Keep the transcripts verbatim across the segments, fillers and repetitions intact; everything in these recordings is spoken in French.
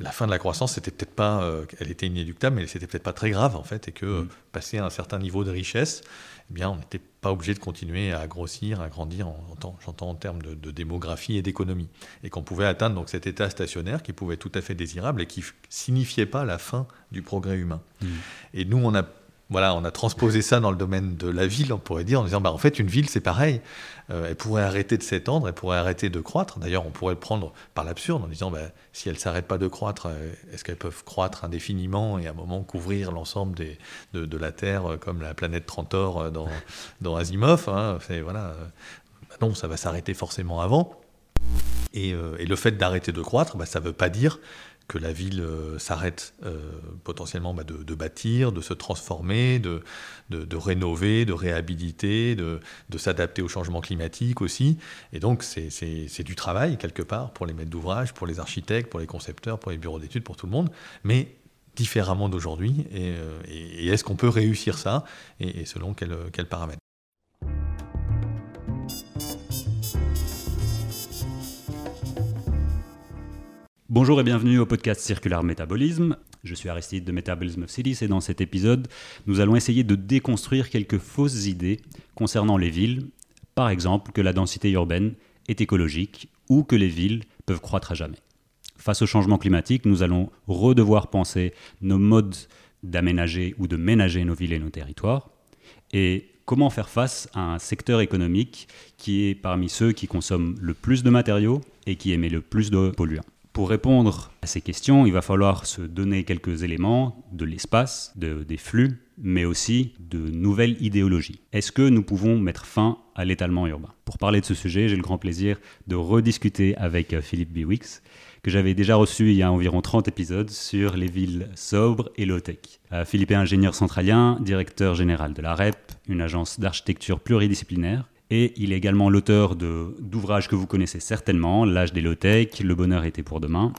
la fin de la croissance, c'était peut-être pas, euh, elle était inéluctable, mais c'était peut-être pas très grave en fait, et que euh, passer à un certain niveau de richesse, eh bien, on n'était pas obligé de continuer à grossir, à grandir, en, en, j'entends en termes de, de démographie et d'économie, et qu'on pouvait atteindre donc cet état stationnaire qui pouvait être tout à fait désirable et qui signifiait pas la fin du progrès humain. Mmh. Et nous, on a Voilà, on a transposé ça dans le domaine de la ville, on pourrait dire, en disant, bah, en fait, une ville, c'est pareil. Euh, elle pourrait arrêter de s'étendre, elle pourrait arrêter de croître. D'ailleurs, on pourrait le prendre par l'absurde en disant, bah, si elles ne s'arrêtent pas de croître, est-ce qu'elles peuvent croître indéfiniment et à un moment couvrir l'ensemble des, de, de la Terre, comme la planète Trantor dans, dans Asimov, hein, c'est, voilà, bah non, ça va s'arrêter forcément avant. Et, euh, et le fait d'arrêter de croître, bah, ça ne veut pas dire que la ville euh, s'arrête euh, potentiellement bah, de, de bâtir, de se transformer, de, de, de rénover, de réhabiliter, de, de s'adapter au changement climatique aussi. Et donc, c'est, c'est, c'est du travail, quelque part, pour les maîtres d'ouvrage, pour les architectes, pour les concepteurs, pour les bureaux d'études, pour tout le monde, mais différemment d'aujourd'hui. Et, euh, et, et est-ce qu'on peut réussir ça et, et selon quels quel paramètres? Bonjour et bienvenue au podcast Circular Métabolisme. Je suis Aristide de Métabolisme of Cities et dans cet épisode, nous allons essayer de déconstruire quelques fausses idées concernant les villes. Par exemple, que la densité urbaine est écologique ou que les villes peuvent croître à jamais. Face au changement climatique, nous allons redevoir penser nos modes d'aménager ou de ménager nos villes et nos territoires. Et comment faire face à un secteur économique qui est parmi ceux qui consomment le plus de matériaux et qui émet le plus de polluants. Pour répondre à ces questions, il va falloir se donner quelques éléments de l'espace, de, des flux, mais aussi de nouvelles idéologies. Est-ce que nous pouvons mettre fin à l'étalement urbain? Pour parler de ce sujet, j'ai le grand plaisir de rediscuter avec Philippe Biwix, que j'avais déjà reçu il y a environ trente épisodes sur les villes sobres et low-tech. Philippe est ingénieur centralien, directeur général de la R E P, une agence d'architecture pluridisciplinaire. Et il est également l'auteur de, d'ouvrages que vous connaissez certainement, L'âge des low-tech, Le bonheur était pour demain.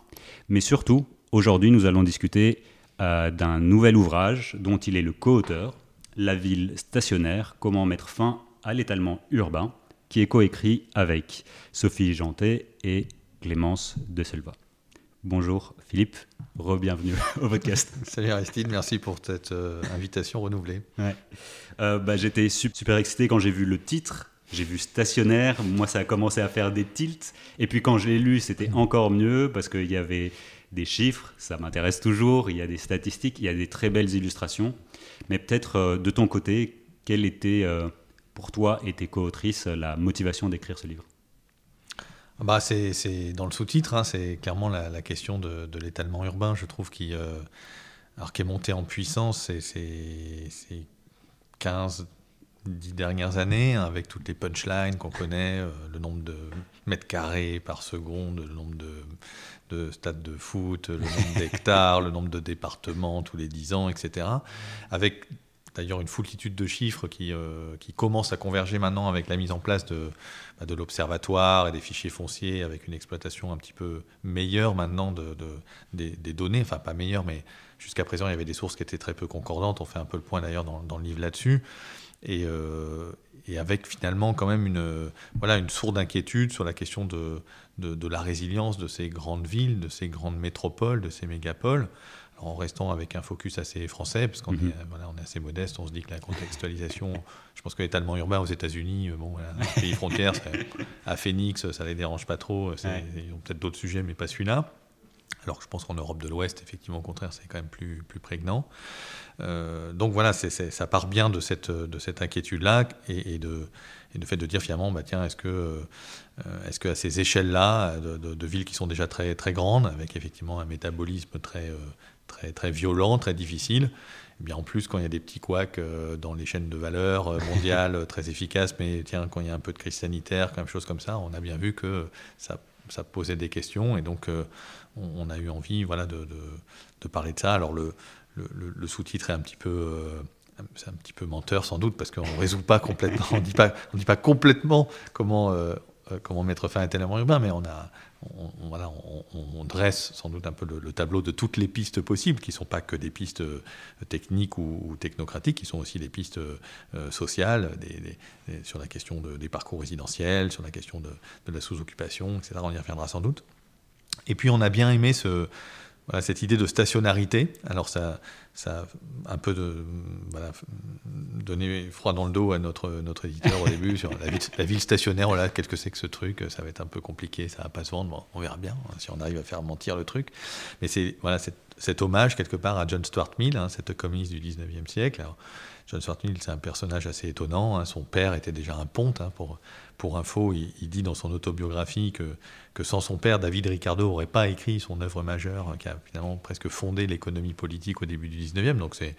Mais surtout, aujourd'hui, nous allons discuter euh, d'un nouvel ouvrage dont il est le co-auteur, La ville stationnaire, comment mettre fin à l'étalement urbain, qui est co-écrit avec Sophie Jantet et Clémence De Silva. Bonjour Philippe, re-bienvenue au podcast. Salut Aristide, merci pour cette euh, invitation renouvelée. Ouais. Euh, bah, j'étais super excité quand j'ai vu le titre. J'ai vu stationnaire, moi ça a commencé à faire des tilts. Et puis quand je l'ai lu, c'était encore mieux parce qu'il y avait des chiffres, ça m'intéresse toujours, il y a des statistiques, il y a des très belles illustrations. Mais peut-être euh, de ton côté, quelle était euh, pour toi et tes co-autrices la motivation d'écrire ce livre? Bah, c'est, c'est dans le sous-titre, hein, c'est clairement la, la question de, de l'étalement urbain, je trouve, qui, euh, alors, qui est montée en puissance ces quinze dix dernières années, avec toutes les punchlines qu'on connaît, euh, le nombre de mètres carrés par seconde, le nombre de, de stades de foot, le nombre d'hectares, le nombre de départements tous les dix ans, et cetera. Avec d'ailleurs une foultitude de chiffres qui, euh, qui commencent à converger maintenant avec la mise en place de, de l'observatoire et des fichiers fonciers, avec une exploitation un petit peu meilleure maintenant de, de, des, des données. Enfin, pas meilleure, mais jusqu'à présent, il y avait des sources qui étaient très peu concordantes. On fait un peu le point d'ailleurs dans, dans le livre là-dessus. Et, euh, et avec finalement quand même une, voilà, une sourde inquiétude sur la question de, de, de la résilience de ces grandes villes, de ces grandes métropoles, de ces mégapoles, en restant avec un focus assez français, parce qu'on mmh. est, voilà, on est assez modeste, on se dit que la contextualisation, je pense que l'étalement urbain aux États-Unis, bon, voilà, un pays frontière, ça, à Phoenix, ça ne les dérange pas trop, c'est, ouais. Ils ont peut-être d'autres sujets, mais pas celui-là. Alors que je pense qu'en Europe de l'Ouest, effectivement, au contraire, c'est quand même plus, plus prégnant. Euh, donc voilà, c'est, c'est, ça part bien de cette, de cette inquiétude-là et, et, de, et de fait de dire finalement, bah, tiens, est-ce que, euh, est-ce que à ces échelles-là, de, de, de villes qui sont déjà très, très grandes, avec effectivement un métabolisme très... Euh, Très, très violent, très difficile. Eh bien, en plus, quand il y a des petits couacs euh, dans les chaînes de valeur euh, mondiales très efficaces, mais tiens, quand il y a un peu de crise sanitaire, quelque chose comme ça, on a bien vu que ça, ça posait des questions. Et donc, euh, on, on a eu envie voilà, de, de, de parler de ça. Alors, le, le, le sous-titre est un petit peu... Euh, c'est un petit peu menteur, sans doute, parce qu'on ne résout pas complètement... On ne dit pas complètement comment... Euh, comment mettre fin à l'étalement urbain, mais on, a, on, on, voilà, on, on dresse sans doute un peu le, le tableau de toutes les pistes possibles, qui ne sont pas que des pistes techniques ou, ou technocratiques, qui sont aussi des pistes euh, sociales, des, des, sur la question de, des parcours résidentiels, sur la question de, de la sous-occupation, et cetera. On y reviendra sans doute. Et puis on a bien aimé ce... Voilà, cette idée de stationnarité, alors ça, ça a un peu de, voilà, donné froid dans le dos à notre, notre éditeur au début sur la ville, la ville stationnaire. Voilà, qu'est-ce que c'est que ce truc? Ça va être un peu compliqué, ça va pas se vendre. Bon, on verra bien hein, si on arrive à faire mentir le truc. Mais c'est voilà cet, cet hommage quelque part à John Stuart Mill, hein, cet communiste du dix-neuvième siècle. Alors, John Stuart Mill, c'est un personnage assez étonnant. Hein. Son père était déjà un ponte. Hein, pour, pour info, il, il dit dans son autobiographie que, que sans son père, David Ricardo n'aurait pas écrit son œuvre majeure, hein, qui a finalement presque fondé l'économie politique au début du dix-neuvième. Donc, c'est,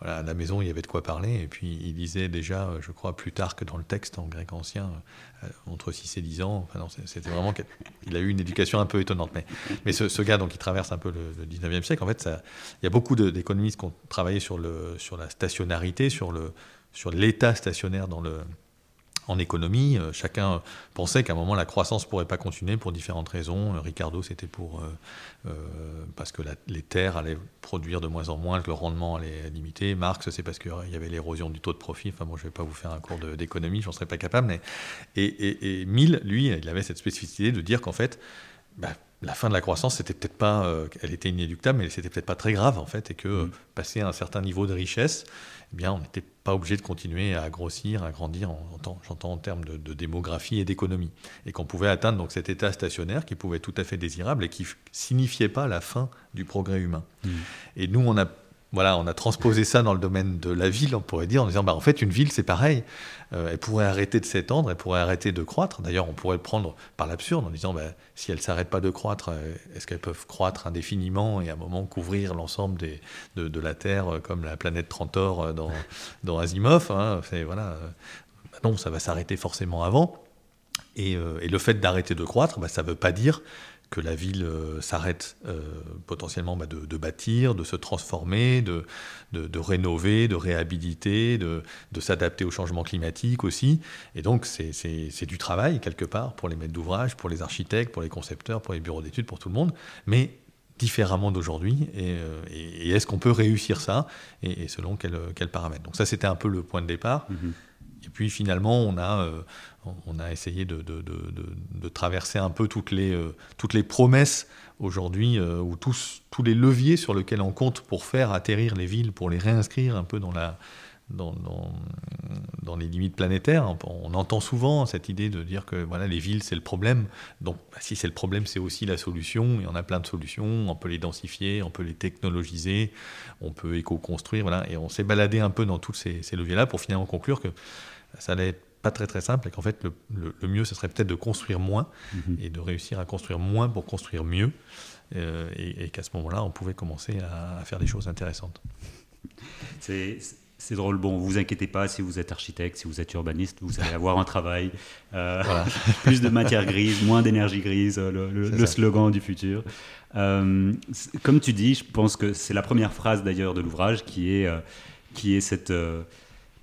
voilà, à la maison, il y avait de quoi parler. Et puis, il disait déjà, je crois, plus tard que dans le texte, en grec ancien, euh, entre six et dix ans. Enfin, non, c'était vraiment qu'il a eu une éducation un peu étonnante. Mais, mais ce, ce gars, donc, il traverse un peu le, le dix-neuvième siècle. En fait, ça, il y a beaucoup de, d'économistes qui ont travaillé sur, le, sur la stationnarité, sur le sur l'état stationnaire dans le en économie. Euh, chacun pensait qu'à un moment la croissance pourrait pas continuer pour différentes raisons. Euh, Ricardo, c'était pour euh, euh, parce que la, les terres allaient produire de moins en moins, que le rendement allait limiter. Marx, c'est parce qu'il y avait l'érosion du taux de profit. Enfin bon, je vais pas vous faire un cours de, d'économie, j'en serais pas capable. Mais et, et, et Mill, lui, il avait cette spécificité de dire qu'en fait, bah, la fin de la croissance, c'était peut-être pas, euh, elle était inéluctable, mais c'était peut-être pas très grave en fait, et que euh, passer à un certain niveau de richesse, eh bien, on n'était pas obligé de continuer à grossir, à grandir, en, en, j'entends en termes de, de démographie et d'économie, et qu'on pouvait atteindre donc cet état stationnaire qui pouvait être tout à fait désirable et qui signifiait pas la fin du progrès humain. Mmh. Et nous, on a Voilà, on a transposé ça dans le domaine de la ville, on pourrait dire, en disant, bah, en fait, une ville, c'est pareil. Euh, elle pourrait arrêter de s'étendre, elle pourrait arrêter de croître. D'ailleurs, on pourrait le prendre par l'absurde en disant, bah, si elle ne s'arrête pas de croître, est-ce qu'elles peuvent croître indéfiniment et à un moment couvrir l'ensemble des, de, de la Terre, comme la planète Trantor dans, dans Asimov, hein, c'est, voilà. Bah non, ça va s'arrêter forcément avant. Et, euh, et le fait d'arrêter de croître, bah, ça ne veut pas dire que la ville euh, s'arrête euh, potentiellement bah, de, de bâtir, de se transformer, de, de, de rénover, de réhabiliter, de, de s'adapter au changement climatique aussi. Et donc, c'est, c'est, c'est du travail, quelque part, pour les maîtres d'ouvrage, pour les architectes, pour les concepteurs, pour les bureaux d'études, pour tout le monde, mais différemment d'aujourd'hui. Et, euh, et, et est-ce qu'on peut réussir ça et, et selon quels quel paramètres? Donc ça, c'était un peu le point de départ. Mmh. Et puis, finalement, on a, euh, on a essayé de, de, de, de, de traverser un peu toutes les, euh, toutes les promesses aujourd'hui, euh, ou tous, tous les leviers sur lesquels on compte pour faire atterrir les villes, pour les réinscrire un peu dans, la, dans, dans, dans les limites planétaires. On entend souvent cette idée de dire que voilà, les villes, c'est le problème. Donc, bah, si c'est le problème, c'est aussi la solution. Et on a plein de solutions. On peut les densifier, on peut les technologiser, on peut éco-construire. Voilà. Et on s'est baladé un peu dans tous ces, ces leviers-là pour finalement conclure que ça allait être pas très très simple et qu'en fait le, le, le mieux ce serait peut-être de construire moins mmh. et de réussir à construire moins pour construire mieux euh, et, et qu'à ce moment-là on pouvait commencer à, à faire des choses intéressantes. C'est, c'est drôle, bon vous inquiétez pas si vous êtes architecte, si vous êtes urbaniste, vous allez avoir un travail, euh, voilà. Plus de matière grise, moins d'énergie grise, le, le, le slogan du futur. Euh, comme tu dis, je pense que c'est la première phrase d'ailleurs de l'ouvrage qui est, euh, qui est cette... Euh,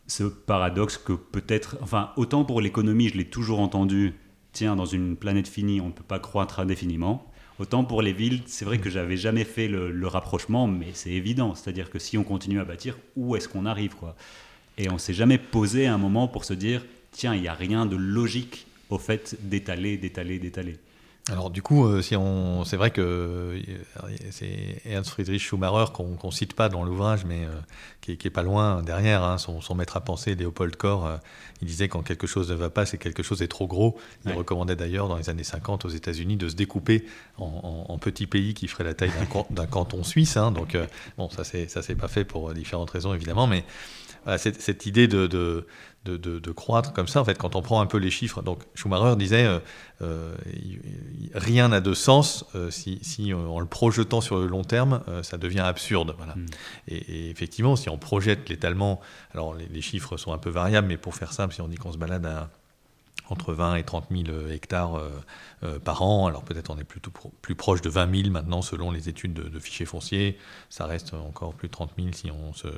ce paradoxe que peut-être... Enfin, autant pour l'économie, je l'ai toujours entendu, tiens, dans une planète finie, on ne peut pas croître indéfiniment. Autant pour les villes, c'est vrai que je n'avais jamais fait le, le rapprochement, mais c'est évident. C'est-à-dire que si on continue à bâtir, où est-ce qu'on arrive quoi? Et on ne s'est jamais posé à un moment pour se dire, tiens, il n'y a rien de logique au fait d'étaler, d'étaler, d'étaler. Alors du coup, euh, si on, c'est vrai que euh, c'est Ernst Friedrich Schumacher qu'on ne cite pas dans l'ouvrage, mais euh, qui, qui est pas loin derrière, hein, son, son maître à penser, Léopold Kohr, euh, il disait quand quelque chose ne va pas, c'est quelque chose est trop gros. Il ouais. recommandait d'ailleurs dans les années cinquante aux États-Unis de se découper en, en, en petits pays qui feraient la taille d'un, d'un canton suisse. Hein, donc euh, bon, ça c'est ça c'est pas fait pour différentes raisons évidemment, mais voilà, cette, cette idée de, de De, de, de croître comme ça, en fait, quand on prend un peu les chiffres. Donc, Schumacher disait euh, euh, rien n'a de sens euh, si, si euh, en le projetant sur le long terme, euh, ça devient absurde. Voilà. Mm. Et, et effectivement, si on projette l'étalement, alors les, les chiffres sont un peu variables, mais pour faire simple, si on dit qu'on se balade à entre vingt et trente mille hectares euh, euh, par an. Alors peut-être on est plutôt pro- plus proche de vingt mille maintenant selon les études de, de fichiers fonciers. Ça reste encore plus de trente mille si on, se,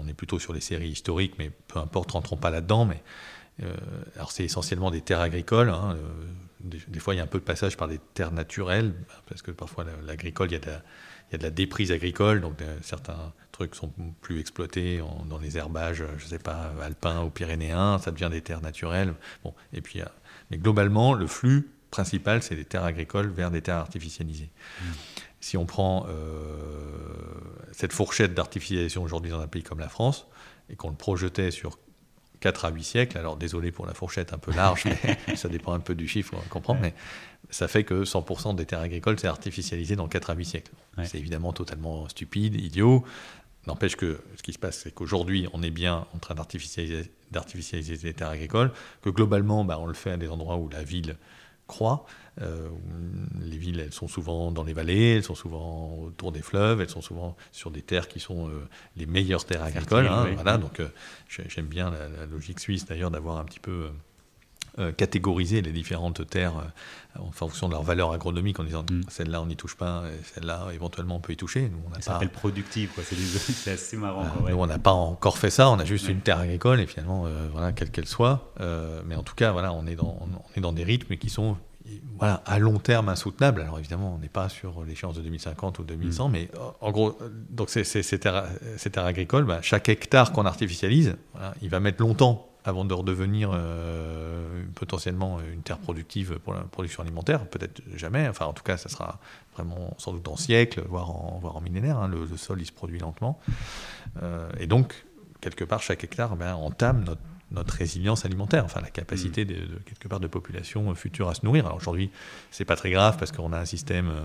on est plutôt sur les séries historiques, mais peu importe, rentrons pas là-dedans. Mais, euh, alors c'est essentiellement des terres agricoles. Hein, euh, des, des fois il y a un peu de passage par des terres naturelles, parce que parfois l'agricole, il y a de la, il y a de la déprise agricole, donc de, certains trucs sont plus exploités en, dans les herbages, je ne sais pas, alpins ou pyrénéens, ça devient des terres naturelles. Bon, et puis, mais globalement, le flux principal, c'est des terres agricoles vers des terres artificialisées. Mmh. Si on prend euh, cette fourchette d'artificialisation aujourd'hui dans un pays comme la France, et qu'on le projetait sur quatre à huit siècles, alors désolé pour la fourchette un peu large, mais ça dépend un peu du chiffre, on comprend, ouais. mais ça fait que cent pour cent des terres agricoles s'est artificialisé dans quatre à huit siècles. Ouais. C'est évidemment totalement stupide, idiot. N'empêche que ce qui se passe, c'est qu'aujourd'hui, on est bien en train d'artificialiser, d'artificialiser les terres agricoles, que globalement, bah, on le fait à des endroits où la ville croît. Euh, les villes, elles sont souvent dans les vallées, elles sont souvent autour des fleuves, elles sont souvent sur des terres qui sont euh, les meilleures terres agricoles. Hein, oui. Voilà, donc euh, j'aime bien la, la logique suisse, d'ailleurs, d'avoir un petit peu... Euh, Euh, catégoriser les différentes terres euh, en fonction de leur valeur agronomique en disant mm. celle-là on n'y touche pas, celle-là éventuellement on peut y toucher. Nous, on a ça pas... s'appelle productive, quoi. C'est, des... c'est assez marrant. Euh, quoi, ouais. Nous on n'a pas encore fait ça, on a juste ouais. une terre agricole et finalement euh, voilà, quelle qu'elle soit, euh, mais en tout cas voilà, on est dans, on, on est dans des rythmes qui sont voilà, à long terme insoutenables. Alors évidemment on n'est pas sur l'échéance de deux mille cinquante ou deux mille cent, mm. mais en gros donc ces terres agricoles, bah, chaque hectare qu'on artificialise, voilà, il va mettre longtemps avant de redevenir euh, potentiellement une terre productive pour la production alimentaire, peut-être jamais, enfin en tout cas ça sera vraiment sans doute en siècle, voire en, voire en millénaire, hein. le, le sol il se produit lentement, euh, et donc quelque part chaque hectare ben, entame notre, notre résilience alimentaire, enfin la capacité de, de quelque part de population future à se nourrir. Alors aujourd'hui c'est pas très grave parce qu'on a un système... Euh,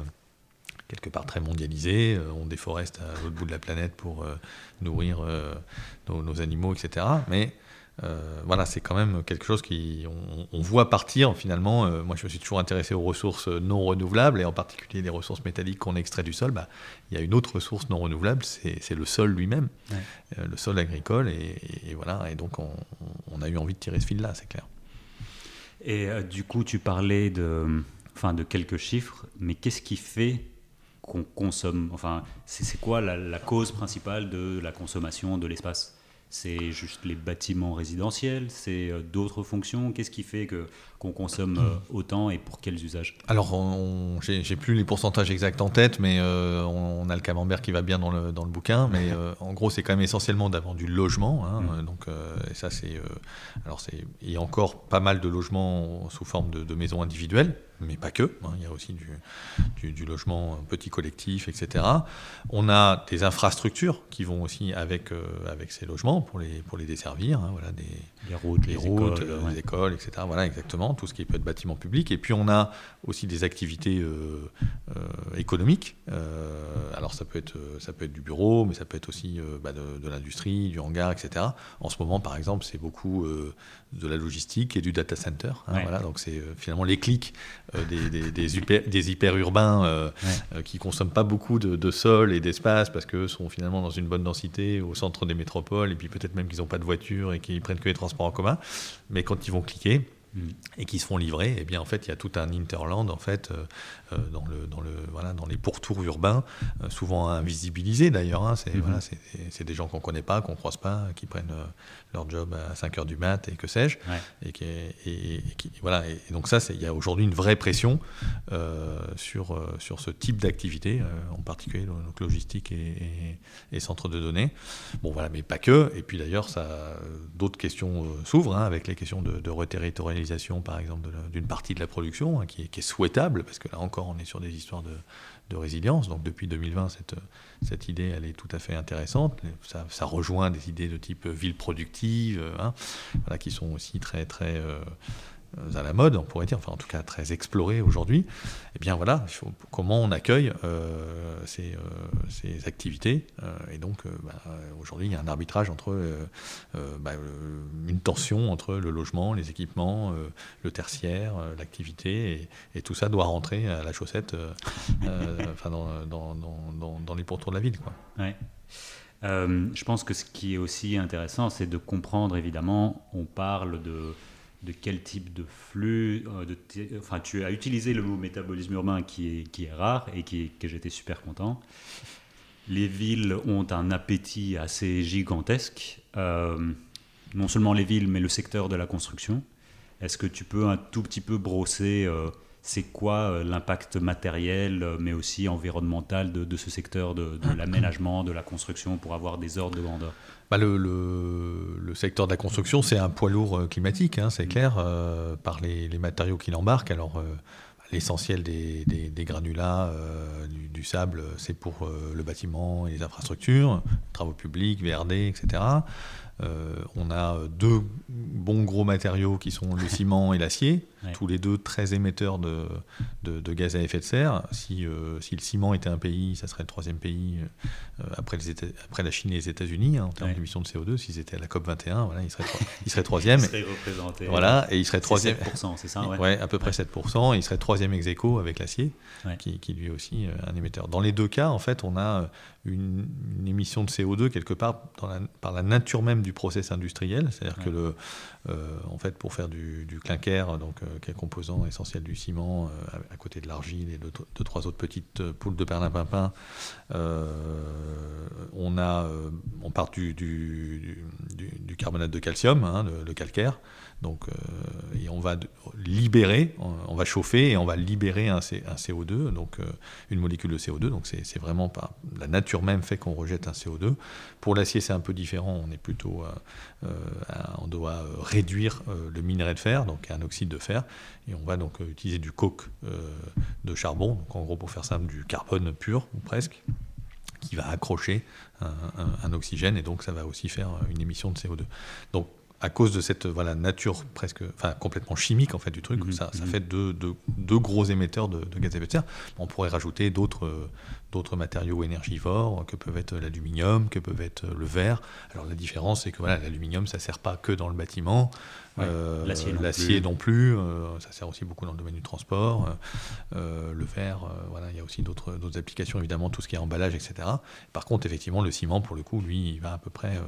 quelque part très mondialisé, euh, on déforeste à l'autre bout de la planète pour euh, nourrir euh, nos, nos animaux, et cetera. Mais euh, voilà, c'est quand même quelque chose qu'on on voit partir finalement. Euh, moi, je me suis toujours intéressé aux ressources non renouvelables et en particulier les ressources métalliques qu'on extrait du sol. Bah, il y a une autre ressource non renouvelable, c'est, c'est le sol lui-même, ouais. euh, le sol agricole. Et, et, et voilà, et donc on, on a eu envie de tirer ce fil-là, c'est clair. Et euh, du coup, tu parlais de, enfin, de quelques chiffres, mais qu'est-ce qui fait qu'on consomme, enfin, c'est, c'est quoi la, la cause principale de la consommation de l'espace? C'est juste les bâtiments résidentiels, c'est d'autres fonctions? Qu'est-ce qui fait que, qu'on consomme autant et pour quels usages? Alors, on, on, j'ai, j'ai plus les pourcentages exacts en tête, mais euh, on, on a le camembert qui va bien dans le, dans le bouquin. Mais euh, en gros, c'est quand même essentiellement d'avant du logement. Hein, mmh. donc, euh, et ça, c'est, euh, alors c'est, il y a encore pas mal de logements sous forme de, de maisons individuelles. Mais pas que, hein, il y a aussi du, du, du logement petit collectif, et cetera. On a des infrastructures qui vont aussi avec, euh, avec ces logements pour les, pour les desservir, hein, voilà, des, les routes, les, les routes, écoles, euh, ouais. les écoles, et cetera. Voilà, exactement, tout ce qui peut être bâtiment public. Et puis on a aussi des activités euh, euh, économiques. Euh, alors ça peut, être, ça peut être du bureau, mais ça peut être aussi euh, bah, de, de l'industrie, du hangar, et cetera. En ce moment, par exemple, c'est beaucoup euh, de la logistique et du data center. Hein, ouais. Voilà, donc c'est euh, finalement les clics. Euh, des, des, des, hyper, des hyper-urbains euh, ouais. euh, qui ne consomment pas beaucoup de, de sol et d'espace parce qu'eux sont finalement dans une bonne densité au centre des métropoles et puis peut-être même qu'ils n'ont pas de voiture et qu'ils prennent que les transports en commun. Mais quand ils vont cliquer mmh. et qu'ils se font livrer, eh bien, en fait, il y a tout un hinterland en fait, euh, dans, le, dans, le, voilà, dans les pourtours urbains, euh, souvent invisibilisés d'ailleurs. Hein, c'est, mmh. voilà, c'est, c'est des gens qu'on ne connaît pas, qu'on ne croise pas, qui prennent... Euh, leur job à cinq heures du mat et que sais-je. Ouais. Et, qui, et, et, qui, voilà. et donc ça, il y a aujourd'hui une vraie pression euh, sur, euh, sur ce type d'activité, euh, en particulier donc, logistique et, et, et centre de données. Bon voilà, mais pas que. Et puis d'ailleurs, ça, d'autres questions euh, s'ouvrent, hein, avec les questions de, de reterritorialisation, par exemple, de la, d'une partie de la production, hein, qui, est, qui est souhaitable, parce que là encore, on est sur des histoires de... de résilience. Donc depuis deux mille vingt, cette, cette idée, elle est tout à fait intéressante. Ça, ça rejoint des idées de type ville productive, hein, voilà, qui sont aussi très, très euh, à la mode, on pourrait dire, enfin en tout cas très explorées aujourd'hui. Eh bien voilà, il faut, comment on accueille euh, ces, euh, ces activités. Euh, et donc, euh, bah, aujourd'hui, il y a un arbitrage entre euh, euh, bah, une tension entre le logement, les équipements, euh, le tertiaire, euh, l'activité, et, et tout ça doit rentrer à la chaussette, euh, euh, enfin dans, dans, dans, dans les pourtours de la ville, quoi. Ouais. Euh, je pense que ce qui est aussi intéressant, c'est de comprendre, évidemment, on parle de... de quel type de flux, de t- enfin, tu as utilisé le mot métabolisme urbain qui est, qui est rare et qui est, que j'étais super content. Les villes ont un appétit assez gigantesque, euh, non seulement les villes, mais le secteur de la construction. Est-ce que tu peux un tout petit peu brosser euh, c'est quoi l'impact matériel, mais aussi environnemental de, de ce secteur de, de l'aménagement, de la construction, pour avoir des ordres de grandeur? Bah le, le, le secteur de la construction, c'est un poids lourd climatique, hein, c'est clair, euh, par les, les matériaux qu'il embarque. Alors, euh, l'essentiel des, des, des granulats, euh, du, du sable, c'est pour euh, le bâtiment et les infrastructures, travaux publics, V R D, et cetera. Euh, on a deux bons gros matériaux qui sont le ciment et l'acier, ouais. tous les deux très émetteurs de, de, de gaz à effet de serre. Si, euh, si le ciment était un pays, ça serait le troisième pays euh, après, les États, après la Chine et les États-Unis, hein, en termes ouais. d'émissions de C O deux. S'ils étaient à la COP vingt et un, voilà, ils seraient, tro- ils seraient troisième. Ils seraient représentés. Voilà, et ils seraient troisième. sept pour cent, c'est ça? Ouais, ouais à peu près ouais. sept pour cent. Et ils seraient troisième ex aequo avec l'acier, ouais. qui, qui lui aussi est un émetteur. Dans les deux cas, en fait, on a une, une émission de C O deux quelque part dans la, par la nature même du process industriel, c'est-à-dire ouais. que le, euh, en fait, pour faire du, du clinker, donc euh, qui est composant essentiel du ciment, euh, à côté de l'argile et de deux, deux trois autres petites poules de perlimpinpin, euh, on a, euh, on part du, du, du, du carbonate de calcium, hein, le, le calcaire, donc euh, et on va libérer, on, on va chauffer et on va libérer un, C, un C O deux, donc euh, une molécule de C O deux, donc c'est, c'est vraiment par la nature même fait qu'on rejette un C O deux. Pour l'acier, c'est un peu différent, on est plutôt Euh, on doit réduire le minerai de fer, donc un oxyde de fer, et on va donc utiliser du coke euh, de charbon, donc en gros, pour faire simple, du carbone pur ou presque, qui va accrocher un, un, un oxygène, et donc ça va aussi faire une émission de C O deux. Donc à cause de cette voilà, nature presque, enfin, complètement chimique en fait, du truc, mmh, ça, ça mmh. fait deux, deux, deux gros émetteurs de, de gaz à effet de serre. On pourrait rajouter d'autres, d'autres matériaux énergivores, que peuvent être l'aluminium, que peuvent être le verre. Alors la différence, c'est que voilà, l'aluminium, ça ne sert pas que dans le bâtiment. Ouais, euh, l'acier non l'acier plus, non plus euh, ça sert aussi beaucoup dans le domaine du transport. Euh, le verre, euh, voilà, il y a aussi d'autres, d'autres applications, évidemment, tout ce qui est emballage, et cetera. Par contre, effectivement, le ciment, pour le coup, lui, il va à peu près... Euh,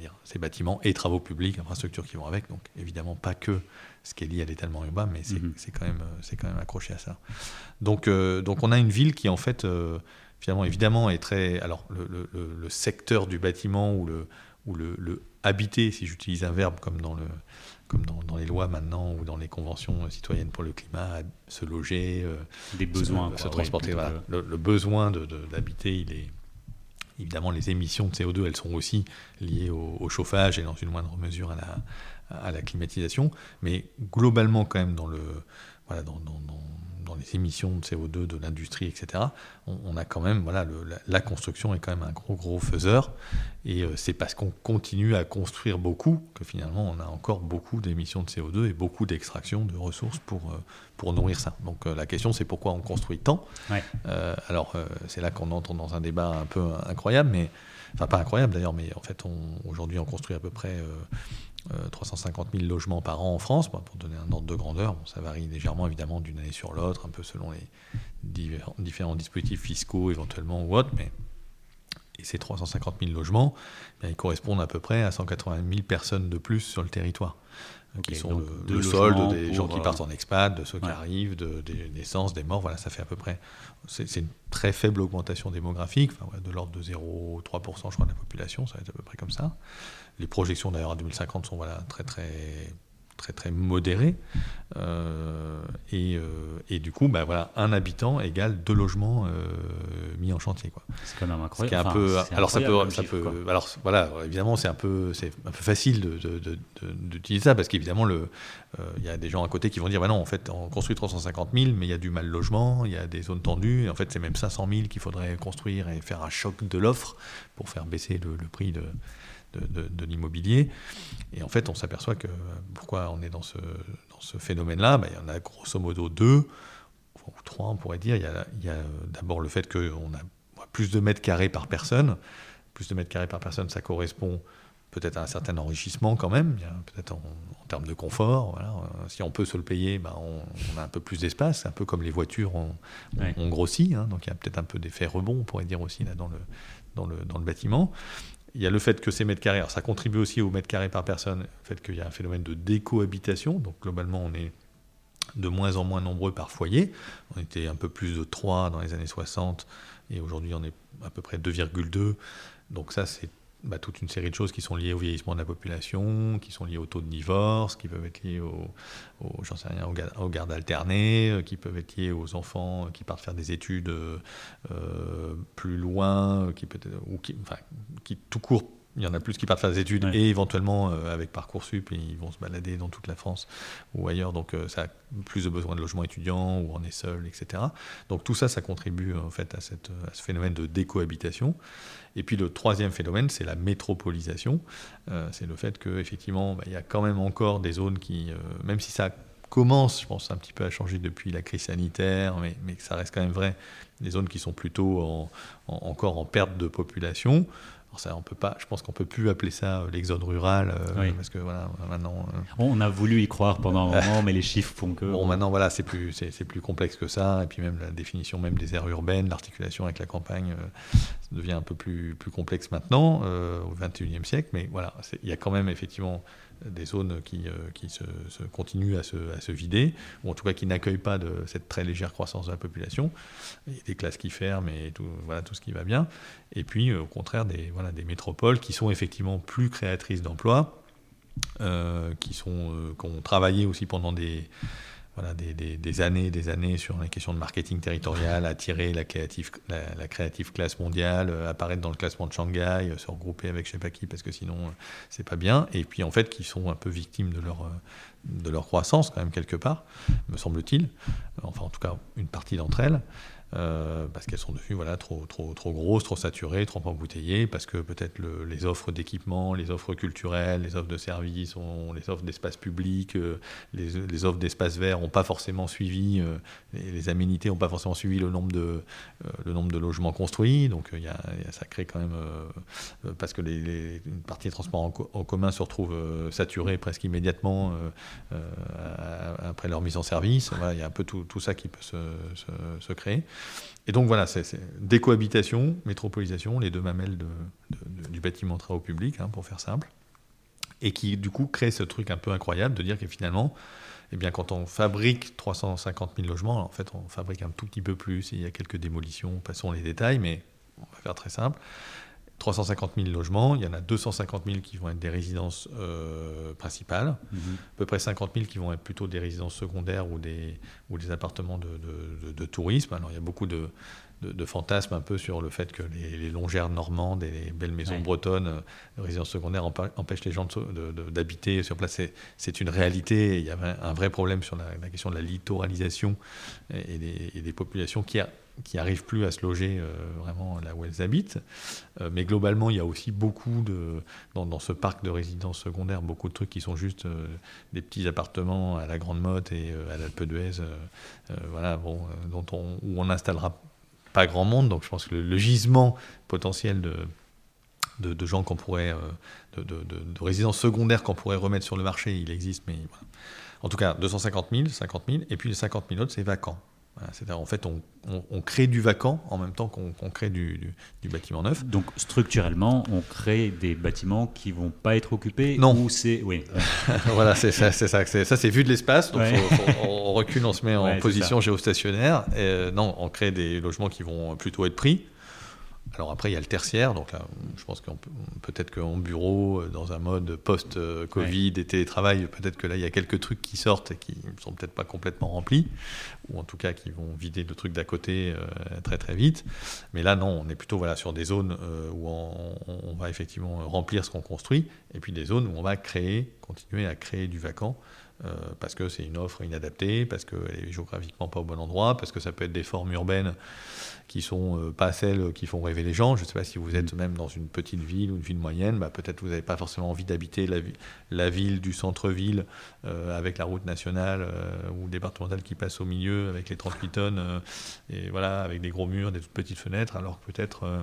dire, ces bâtiments et travaux publics, infrastructures qui vont avec, donc évidemment pas que ce qui est lié à l'étalement urbain, mais c'est, mmh. c'est, quand, même, c'est quand même accroché à ça. Donc, euh, donc on a une ville qui en fait, euh, finalement, évidemment, est très... Alors le, le, le secteur du bâtiment ou le, ou le, le habiter, si j'utilise un verbe comme dans le... comme dans, dans les lois maintenant ou dans les conventions citoyennes pour le climat, se loger, euh, des besoins, se, quoi, se transporter. Ouais, voilà. le, le besoin de, de, d'habiter, il est... Évidemment, les émissions de C O deux, elles sont aussi liées au, au chauffage et dans une moindre mesure à la, à la climatisation. Mais globalement, quand même, dans, le, voilà, dans, dans, dans les émissions de C O deux de l'industrie, et cetera, on, on a quand même, voilà, le, la, la construction est quand même un gros, gros faiseur. Et c'est parce qu'on continue à construire beaucoup que finalement, on a encore beaucoup d'émissions de C O deux et beaucoup d'extraction de ressources pour, pour nourrir ça. Donc euh, la question, c'est pourquoi on construit tant. Ouais. Euh, alors euh, c'est là qu'on entre dans un débat un peu incroyable, mais enfin pas incroyable d'ailleurs, mais en fait on, aujourd'hui on construit à peu près euh, euh, trois cent cinquante mille logements par an en France, bon, pour donner un ordre de grandeur. Bon, ça varie légèrement évidemment d'une année sur l'autre, un peu selon les divers, différents dispositifs fiscaux éventuellement ou autres, mais et ces trois cent cinquante mille logements, eh bien, ils correspondent à peu près à cent quatre-vingt mille personnes de plus sur le territoire. Okay, qui sont le, le solde des gens qui partent en expat, de ceux qui ouais. arrivent, de, des naissances, des morts, voilà, ça fait à peu près... C'est, c'est une très faible augmentation démographique, enfin, ouais, de l'ordre de zéro virgule trois pour cent je crois de la population, ça va être à peu près comme ça. Les projections d'ailleurs à deux mille cinquante sont voilà, très très... très très modéré euh, et, euh, et du coup bah, voilà, un habitant égale deux logements euh, mis en chantier quoi. C'est quand même incroyable. Enfin, un peu, alors ça peut, ça chiffre, peut alors voilà évidemment c'est un peu c'est un peu facile de, de, de, de, d'utiliser ça parce qu'évidemment le il euh, y a des gens à côté qui vont dire bah non en fait on construit trois cent cinquante mille mais il y a du mal logement, il y a des zones tendues et en fait c'est même cinq cent mille qu'il faudrait construire et faire un choc de l'offre pour faire baisser le, le prix de De, de, de l'immobilier. Et en fait, on s'aperçoit que pourquoi on est dans ce, dans ce phénomène-là, ben, il y en a grosso modo deux, ou trois, on pourrait dire. Il y a, il y a d'abord le fait qu'on a plus de mètres carrés par personne. Plus de mètres carrés par personne, ça correspond peut-être à un certain enrichissement quand même, il y a peut-être en, en termes de confort. Voilà. Si on peut se le payer, ben, on, on a un peu plus d'espace. C'est un peu comme les voitures, on, on, ouais. on grossit. Hein, donc il y a peut-être un peu d'effet rebond, on pourrait dire aussi, là, dans, le, dans, le, dans le bâtiment. Il y a le fait que ces mètres carrés, alors ça contribue aussi aux mètres carrés par personne, le fait qu'il y a un phénomène de décohabitation, donc globalement on est de moins en moins nombreux par foyer, on était un peu plus de trois dans les années soixante, et aujourd'hui on est à peu près deux virgule deux, donc ça c'est bah, toute une série de choses qui sont liées au vieillissement de la population, qui sont liées au taux de divorce, qui peuvent être liées au, au, j'en sais rien, aux gardes alternées, qui peuvent être liées aux enfants qui partent faire des études euh, plus loin, qui peut être, ou qui, enfin, qui tout court. Il y en a plus qui partent faire des études, ouais. Et éventuellement, euh, avec Parcoursup, ils vont se balader dans toute la France ou ailleurs. Donc, euh, ça a plus de besoin de logements étudiants ou on est seul, et cetera. Donc, tout ça, ça contribue en fait à, cette, à ce phénomène de décohabitation. Et puis, le troisième phénomène, c'est la métropolisation. Euh, c'est le fait qu'effectivement, bah, il y a quand même encore des zones qui, euh, même si ça commence, je pense, un petit peu à changer depuis la crise sanitaire, mais, mais ça reste quand même vrai, des zones qui sont plutôt en, en, encore en perte de population. Ça, on peut pas, je pense qu'on ne peut plus appeler ça euh, l'exode rural, euh, oui. Parce que voilà, maintenant... Euh, on a voulu y croire pendant un moment, mais les chiffres font que... Bon, maintenant, voilà, c'est plus, c'est, c'est plus complexe que ça, et puis même la définition même des aires urbaines, l'articulation avec la campagne, euh, ça devient un peu plus, plus complexe maintenant, euh, au vingt et unième siècle, mais voilà, il y a quand même effectivement des zones qui, euh, qui se, se continuent à se, à se vider, ou en tout cas qui n'accueillent pas de cette très légère croissance de la population, il y a des classes qui ferment et tout, voilà, tout ce qui va bien, et puis euh, au contraire des... Voilà, des métropoles qui sont effectivement plus créatrices d'emplois, euh, qui, sont, euh, qui ont travaillé aussi pendant des, voilà, des, des, des années et des années sur la question de marketing territorial, attirer la créative, la, la créative classe mondiale, euh, apparaître dans le classement de Shanghai, euh, se regrouper avec je ne sais pas qui parce que sinon euh, c'est pas bien, et puis en fait qui sont un peu victimes de leur, euh, de leur croissance quand même quelque part, me semble-t-il, enfin en tout cas une partie d'entre elles. Euh, parce qu'elles sont devenues voilà, trop, trop, trop grosses, trop saturées, trop embouteillées, parce que peut-être le, les offres d'équipements, les offres culturelles, les offres de services, on, les offres d'espace public, euh, les, les offres d'espace vert n'ont pas forcément suivi, euh, les, les aménités n'ont pas forcément suivi le nombre de, euh, le nombre de logements construits, donc euh, y a, y a, ça crée quand même, euh, parce que les, les, une partie des transports en, co- en commun se retrouve euh, saturée presque immédiatement euh, euh, après leur mise en service, il voilà, y a un peu tout, tout ça qui peut se, se, se créer. Et donc voilà, c'est, c'est décohabitation, métropolisation, les deux mamelles de, de, de, du bâtiment de travaux publics, hein, pour faire simple, et qui du coup crée ce truc un peu incroyable de dire que finalement, eh bien, quand on fabrique trois cent cinquante mille logements, en fait on fabrique un tout petit peu plus, il y a quelques démolitions, passons les détails, mais on va faire très simple. trois cent cinquante mille logements, il y en a deux cent cinquante mille qui vont être des résidences euh, principales, mmh. à peu près cinquante mille qui vont être plutôt des résidences secondaires ou des, ou des appartements de, de, de, de tourisme. Alors il y a beaucoup de, de, de fantasmes un peu sur le fait que les, les longères normandes et les belles maisons ouais. bretonnes, les résidences secondaires empêchent les gens de, de, de, d'habiter sur place. C'est, c'est une réalité, il y avait un vrai problème sur la, la question de la littoralisation et, et, des, et des populations qui a qui n'arrivent plus à se loger euh, vraiment là où elles habitent. Euh, mais globalement, il y a aussi beaucoup, de, dans, dans ce parc de résidences secondaires, beaucoup de trucs qui sont juste euh, des petits appartements à la Grande Motte et euh, à l'Alpe d'Huez, euh, euh, voilà, bon, euh, dont on, où on n'installera pas grand monde. Donc je pense que le, le gisement potentiel de... De, de gens qu'on pourrait, de, de, de, de résidences secondaires qu'on pourrait remettre sur le marché, il existe, mais voilà. En tout cas, deux cent cinquante mille, cinquante mille, et puis les cinquante mille autres, c'est vacant. Voilà, c'est-à-dire, en fait, on, on, on crée du vacant en même temps qu'on, qu'on crée du, du, du bâtiment neuf. Donc, structurellement, on crée des bâtiments qui ne vont pas être occupés. Non. Ou c'est... Oui. Voilà, c'est ça. C'est ça, c'est, ça, c'est vu de l'espace. Donc, ouais. faut, faut, on recule, on se met en ouais, position géostationnaire. Et, euh, non, on crée des logements qui vont plutôt être pris. Alors après, il y a le tertiaire, donc là, je pense qu'on peut, peut-être qu'en bureau, dans un mode post-Covid et télétravail, peut-être que là, il y a quelques trucs qui sortent et qui ne sont peut-être pas complètement remplis, ou en tout cas qui vont vider le truc d'à côté euh, très très vite. Mais là, non, on est plutôt voilà, sur des zones euh, où on, on va effectivement remplir ce qu'on construit, et puis des zones où on va créer, continuer à créer du vacant, Euh, parce que c'est une offre inadaptée, parce qu'elle est géographiquement pas au bon endroit, parce que ça peut être des formes urbaines qui sont euh, pas celles qui font rêver les gens. Je ne sais pas si vous êtes même dans une petite ville ou une ville moyenne, bah, peut-être que vous n'avez pas forcément envie d'habiter la, la ville du centre-ville euh, avec la route nationale euh, ou départementale qui passe au milieu avec les trente-huit tonnes, euh, et voilà, avec des gros murs, des toutes petites fenêtres, alors que peut-être... Euh,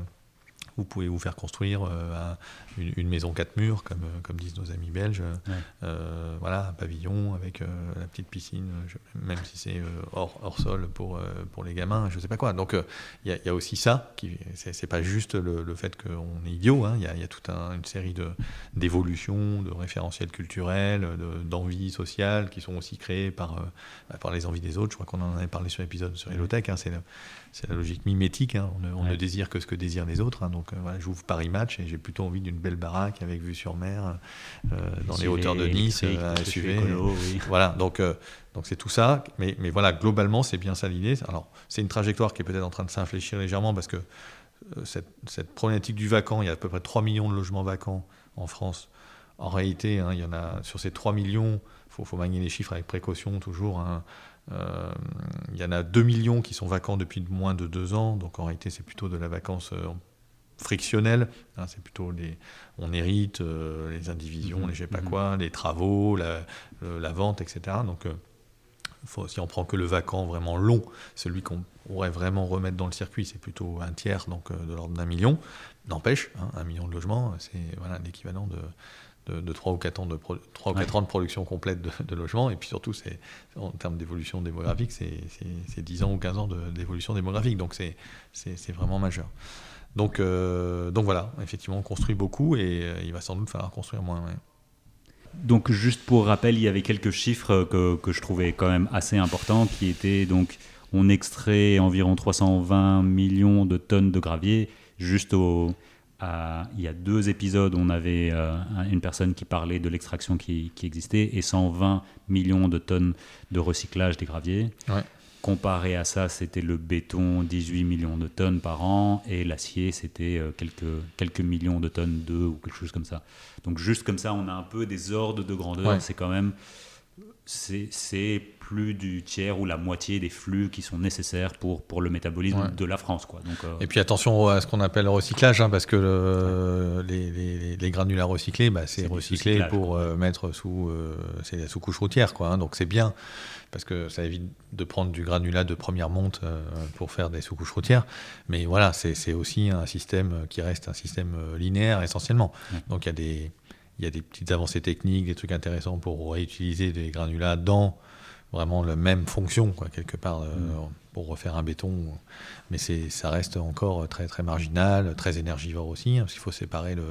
vous pouvez vous faire construire euh, une, une maison quatre murs, comme, comme disent nos amis belges. Ouais. Euh, voilà, un pavillon avec euh, la petite piscine, je, même si c'est euh, hors, hors sol pour, euh, pour les gamins, je ne sais pas quoi. Donc, il euh, y, y a aussi ça. Qui, c'est, c'est pas juste le, le fait qu'on est idiot. Il hein, y, y a toute un, une série de, d'évolutions, de référentiels culturels, de, d'envies sociales qui sont aussi créées par, euh, par les envies des autres. Je crois qu'on en avait parlé sur l'épisode sur les low-tech. Hein, c'est, c'est la logique mimétique. Hein, on, ne, on ouais. ne désire que ce que désirent les autres. Hein, donc, Donc euh, voilà, j'ouvre Paris Match et j'ai plutôt envie d'une belle baraque avec vue sur mer euh, dans les hauteurs de Nice, euh, S U V. Écolo, oui. Voilà, donc, euh, donc c'est tout ça. Mais, mais voilà, globalement, c'est bien ça l'idée. Alors, c'est une trajectoire qui est peut-être en train de s'infléchir légèrement parce que euh, cette, cette problématique du vacant, il y a à peu près trois millions de logements vacants en France. En réalité, hein, il y en a, sur ces trois millions, il faut, faut manier les chiffres avec précaution toujours, hein. Euh, il y en a deux millions qui sont vacants depuis moins de deux ans, donc en réalité c'est plutôt de la vacance euh, frictionnelle, hein, c'est plutôt les, on hérite, euh, les indivisions, mmh, les je sais pas mmh. quoi, les travaux, la, euh, la vente, et cetera. Donc euh, faut, si on prend que le vacant vraiment long, celui qu'on pourrait vraiment remettre dans le circuit, c'est plutôt un tiers, donc euh, de l'ordre d'un million. N'empêche, hein, un million de logements, c'est voilà, l'équivalent de... De, de trois ou quatre ans de, pro, trois ou quatre ouais. ans de production complète de, de logements. Et puis surtout, c'est, en termes d'évolution démographique, c'est, c'est, c'est dix ans ou quinze ans de, d'évolution démographique. Donc, c'est, c'est, c'est vraiment majeur. Donc, euh, donc voilà, effectivement, on construit beaucoup et euh, il va sans doute falloir construire moins. Ouais. Donc, juste pour rappel, il y avait quelques chiffres que, que je trouvais quand même assez importants qui étaient, donc, on extrait environ trois cent vingt millions de tonnes de gravier juste au... À, il y a deux épisodes, on avait euh, une personne qui parlait de l'extraction qui, qui existait et cent vingt millions de tonnes de recyclage des graviers. Ouais. Comparé à ça, c'était le béton, dix-huit millions de tonnes par an, et l'acier, c'était euh, quelques, quelques millions de tonnes, deux ou quelque chose comme ça. Donc juste comme ça, on a un peu des ordres de grandeur. Ouais. C'est quand même... C'est, c'est plus du tiers ou la moitié des flux qui sont nécessaires pour, pour le métabolisme ouais. de la France, quoi. Donc, euh... Et puis attention à ce qu'on appelle recyclage, hein, parce que le, ouais. les, les, les granulats recyclés, bah, c'est, c'est recyclé pour euh, mettre sous, euh, c'est la sous-couche routière, quoi, hein, donc c'est bien. Parce que ça évite de prendre du granulat de première monte pour faire des sous-couches routières. Mais voilà, c'est, c'est aussi un système qui reste un système linéaire essentiellement. Ouais. Donc il y a des... Il y a des petites avancées techniques, des trucs intéressants pour réutiliser des granulats dans vraiment la même fonction, quoi, quelque part, euh, mmh. pour refaire un béton. Mais c'est, ça reste encore très, très marginal, très énergivore aussi, hein, parce qu'il faut séparer le,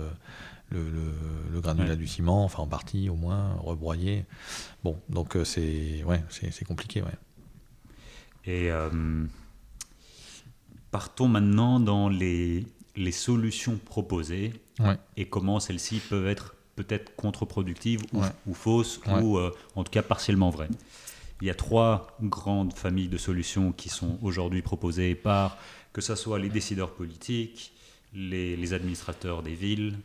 le, le, le granulat ouais. du ciment, enfin en partie au moins, rebroyer. Bon, donc euh, c'est, ouais, c'est, c'est compliqué. Ouais. Et euh, partons maintenant dans les, les solutions proposées ouais. et comment celles-ci peuvent être peut-être contre-productive ou, ouais. ou fausse ouais. ou euh, en tout cas partiellement vraie. Il y a trois grandes familles de solutions qui sont aujourd'hui proposées par, que ce soit les décideurs politiques, les, les administrateurs des villes,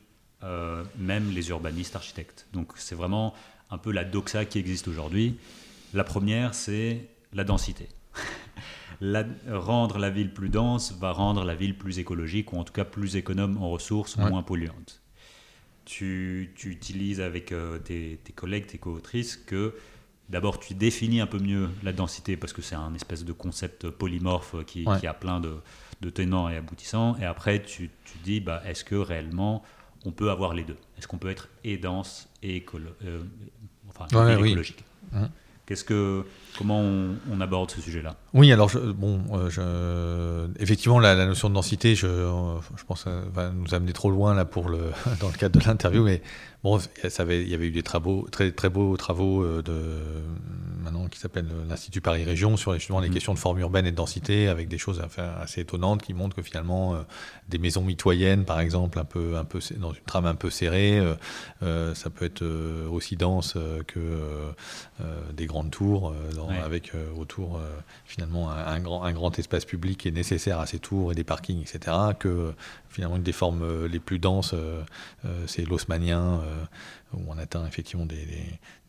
euh, même les urbanistes, architectes. Donc c'est vraiment un peu la doxa qui existe aujourd'hui. La première, c'est la densité. La, rendre la ville plus dense va rendre la ville plus écologique ou en tout cas plus économe en ressources, ouais. moins polluante. Tu, tu utilises avec euh, tes, tes collègues, tes co-autrices, que d'abord tu définis un peu mieux la densité parce que c'est un espèce de concept polymorphe qui, ouais. qui a plein de, de tenants et aboutissants. Et après, tu, tu dis, bah, est-ce que réellement on peut avoir les deux ? Est-ce qu'on peut être et dense et, écolo- euh, enfin, ouais, et oui. écologique ? ouais. Qu'est-ce que, comment on, on aborde ce sujet-là ? Oui, alors, je, bon, euh, je, effectivement, la, la notion de densité, je, je pense, va nous amener trop loin là, pour le, dans le cadre de l'interview. Mais bon, ça avait, il y avait eu des travaux, très, très beaux travaux de, maintenant, qui s'appellent l'Institut Paris Région sur justement les mmh. questions de forme urbaine et de densité, avec des choses enfin, assez étonnantes qui montrent que finalement, euh, des maisons mitoyennes, par exemple, un peu, un peu, dans une trame un peu serrée, euh, euh, ça peut être euh, aussi dense euh, que euh, des grands grande tour euh, dans, ouais. avec euh, autour euh, finalement un, un, grand, un grand espace public qui est nécessaire à ces tours et des parkings, et cetera, que euh, finalement une des formes euh, les plus denses, euh, euh, c'est l'haussmannien, euh, où on atteint effectivement des,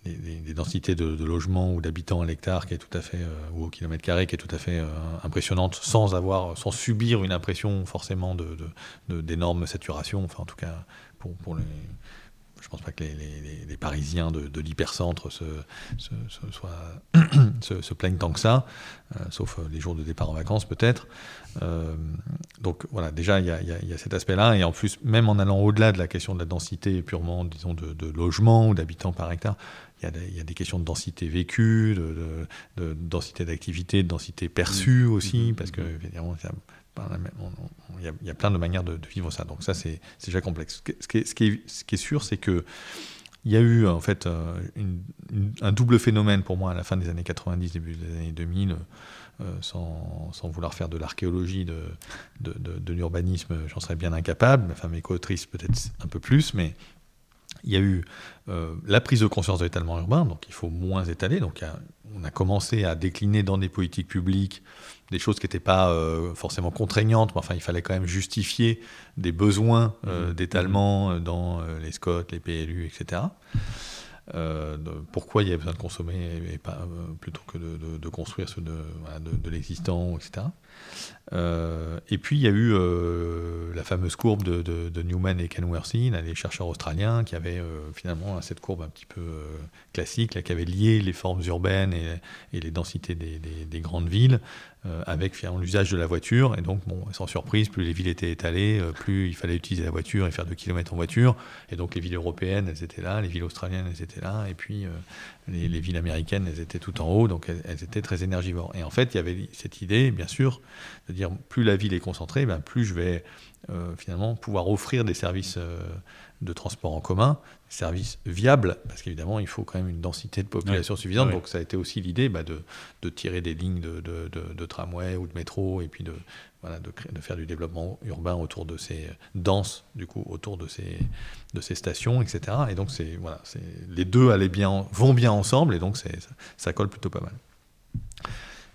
des, des, des densités de, de logements ou d'habitants à l'hectare qui est tout à fait, euh, ou au kilomètre carré qui est tout à fait euh, impressionnante, sans, avoir, sans subir une impression forcément de, de, de, d'énorme saturation, enfin en tout cas pour, pour les... Je ne pense pas que les, les, les Parisiens de, de l'hypercentre se, se, se, soient se, se plaignent tant que ça, euh, sauf les jours de départ en vacances peut-être. Euh, donc voilà, déjà il y a, y a, y a cet aspect-là, et en plus, même en allant au-delà de la question de la densité purement, disons, de, de logement ou d'habitants par hectare, il y, y a des questions de densité vécue, de, de, de densité d'activité, de densité perçue aussi, parce que évidemment, ça, Il y, a, il y a plein de manières de, de vivre ça, donc ça c'est, c'est déjà complexe. Ce qui est, ce qui est, ce qui est sûr, c'est qu'il y a eu en fait une, une, un double phénomène pour moi à la fin des années quatre-vingt-dix, début des années deux mille, euh, sans, sans vouloir faire de l'archéologie de, de, de, de l'urbanisme, j'en serais bien incapable, enfin mes co-autrices peut-être un peu plus, mais il y a eu euh, la prise de conscience de l'étalement urbain, donc il faut moins étaler, donc a, on a commencé à décliner dans des politiques publiques des choses qui n'étaient pas euh, forcément contraignantes, mais enfin il fallait quand même justifier des besoins euh, d'étalement dans euh, les S C O T, les P L U, et cetera. Euh, de, pourquoi il y avait besoin de consommer et pas, euh, plutôt que de, de, de construire ce de, voilà, de, de l'existant, et cetera. Euh, et puis il y a eu euh, la fameuse courbe de, de, de Newman et Kenworthy, là, les chercheurs australiens qui avaient euh, finalement cette courbe un petit peu euh, classique, là, qui avait lié les formes urbaines et, et les densités des, des, des grandes villes euh, avec finalement l'usage de la voiture. Et donc, bon, sans surprise, plus les villes étaient étalées, euh, plus il fallait utiliser la voiture et faire deux kilomètres en voiture. Et donc les villes européennes, elles étaient là, les villes australiennes, elles étaient là, et puis euh, les, les villes américaines, elles étaient tout en haut, donc elles, elles étaient très énergivores. Et en fait, il y avait cette idée, bien sûr, de dire plus la ville est concentrée, ben, plus je vais euh, finalement pouvoir offrir des services euh, de transport en commun, des services viables, parce qu'évidemment, il faut quand même une densité de population oui. suffisante, oui. donc ça a été aussi l'idée ben, de, de tirer des lignes de, de, de, de tramway ou de métro, et puis de, voilà, de, de faire du développement urbain autour de ces denses, du coup, autour de ces, de ces stations, et cetera. Et donc, c'est, voilà, c'est, les deux allaient bien, vont bien ensemble, et donc c'est, ça, ça colle plutôt pas mal.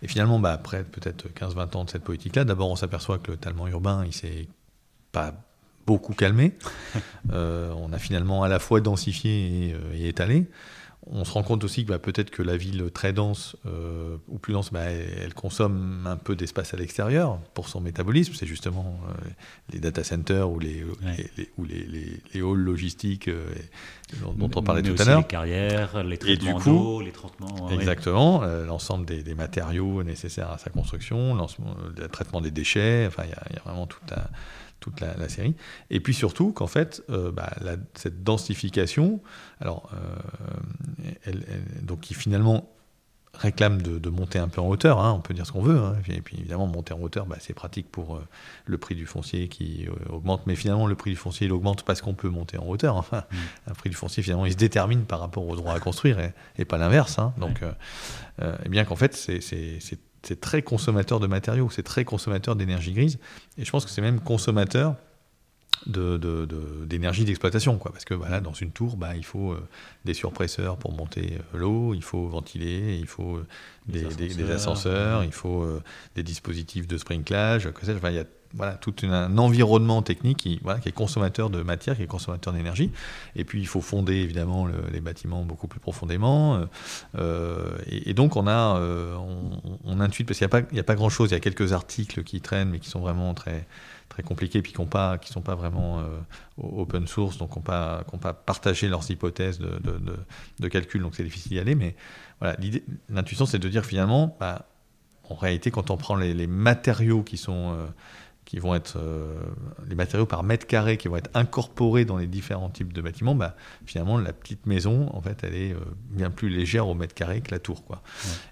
Et finalement, bah, après peut-être quinze vingt ans de cette politique-là, d'abord on s'aperçoit que l'étalement urbain, il ne s'est pas beaucoup calmé. euh, on a finalement à la fois densifié et, euh, et étalé. On se rend compte aussi que bah, peut-être que la ville très dense euh, ou plus dense, bah, elle, elle consomme un peu d'espace à l'extérieur pour son métabolisme. C'est justement euh, les data centers ou les, ouais. les, les, ou les, les, les halls logistiques euh, dont, dont on parlait mais tout à l'heure. Les carrières, les traitements coup, d'eau, les traitements... Ouais. Exactement, euh, l'ensemble des, des matériaux nécessaires à sa construction, le traitement des déchets, enfin il y, y a vraiment tout un... toute la, la série, et puis surtout qu'en fait, euh, bah, la, cette densification, alors, euh, elle, elle, donc qui finalement réclame de, de monter un peu en hauteur, hein, on peut dire ce qu'on veut, hein, et puis évidemment monter en hauteur, bah, c'est pratique pour euh, le prix du foncier qui euh, augmente, mais finalement le prix du foncier il augmente parce qu'on peut monter en hauteur, enfin, mmh. le prix du foncier finalement il se détermine par rapport au droit à construire, et, et pas l'inverse, hein, donc, ouais. euh, euh, bien qu'en fait c'est, c'est, c'est c'est très consommateur de matériaux, c'est très consommateur d'énergie grise, et je pense que c'est même consommateur de, de, de, d'énergie d'exploitation, quoi, parce que bah, là, dans une tour, bah, il faut euh, des surpresseurs pour monter euh, l'eau, il faut ventiler, il faut euh, des, des ascenseurs, des, des ascenseurs ouais. il faut euh, des dispositifs de sprinklage, que sais-je, enfin, il y a voilà, tout une, un environnement technique qui, voilà, qui est consommateur de matière, qui est consommateur d'énergie. Et puis, il faut fonder, évidemment, le, les bâtiments beaucoup plus profondément. Euh, et, et donc, on, a, euh, on, on intuite, parce qu'il n'y a pas, pas grand-chose, il y a quelques articles qui traînent, mais qui sont vraiment très, très compliqués, et puis qui ne sont pas vraiment euh, open source, donc qui n'ont pas, pas partagé leurs hypothèses de, de, de, de calcul, donc c'est difficile d'y aller. Mais voilà, l'idée, l'intuition, c'est de dire, finalement, bah, en réalité, quand on prend les, les matériaux qui sont... Euh, qui vont être euh, les matériaux par mètre carré qui vont être incorporés dans les différents types de bâtiments, bah, finalement, la petite maison, en fait, elle est euh, bien plus légère au mètre carré que la tour, quoi.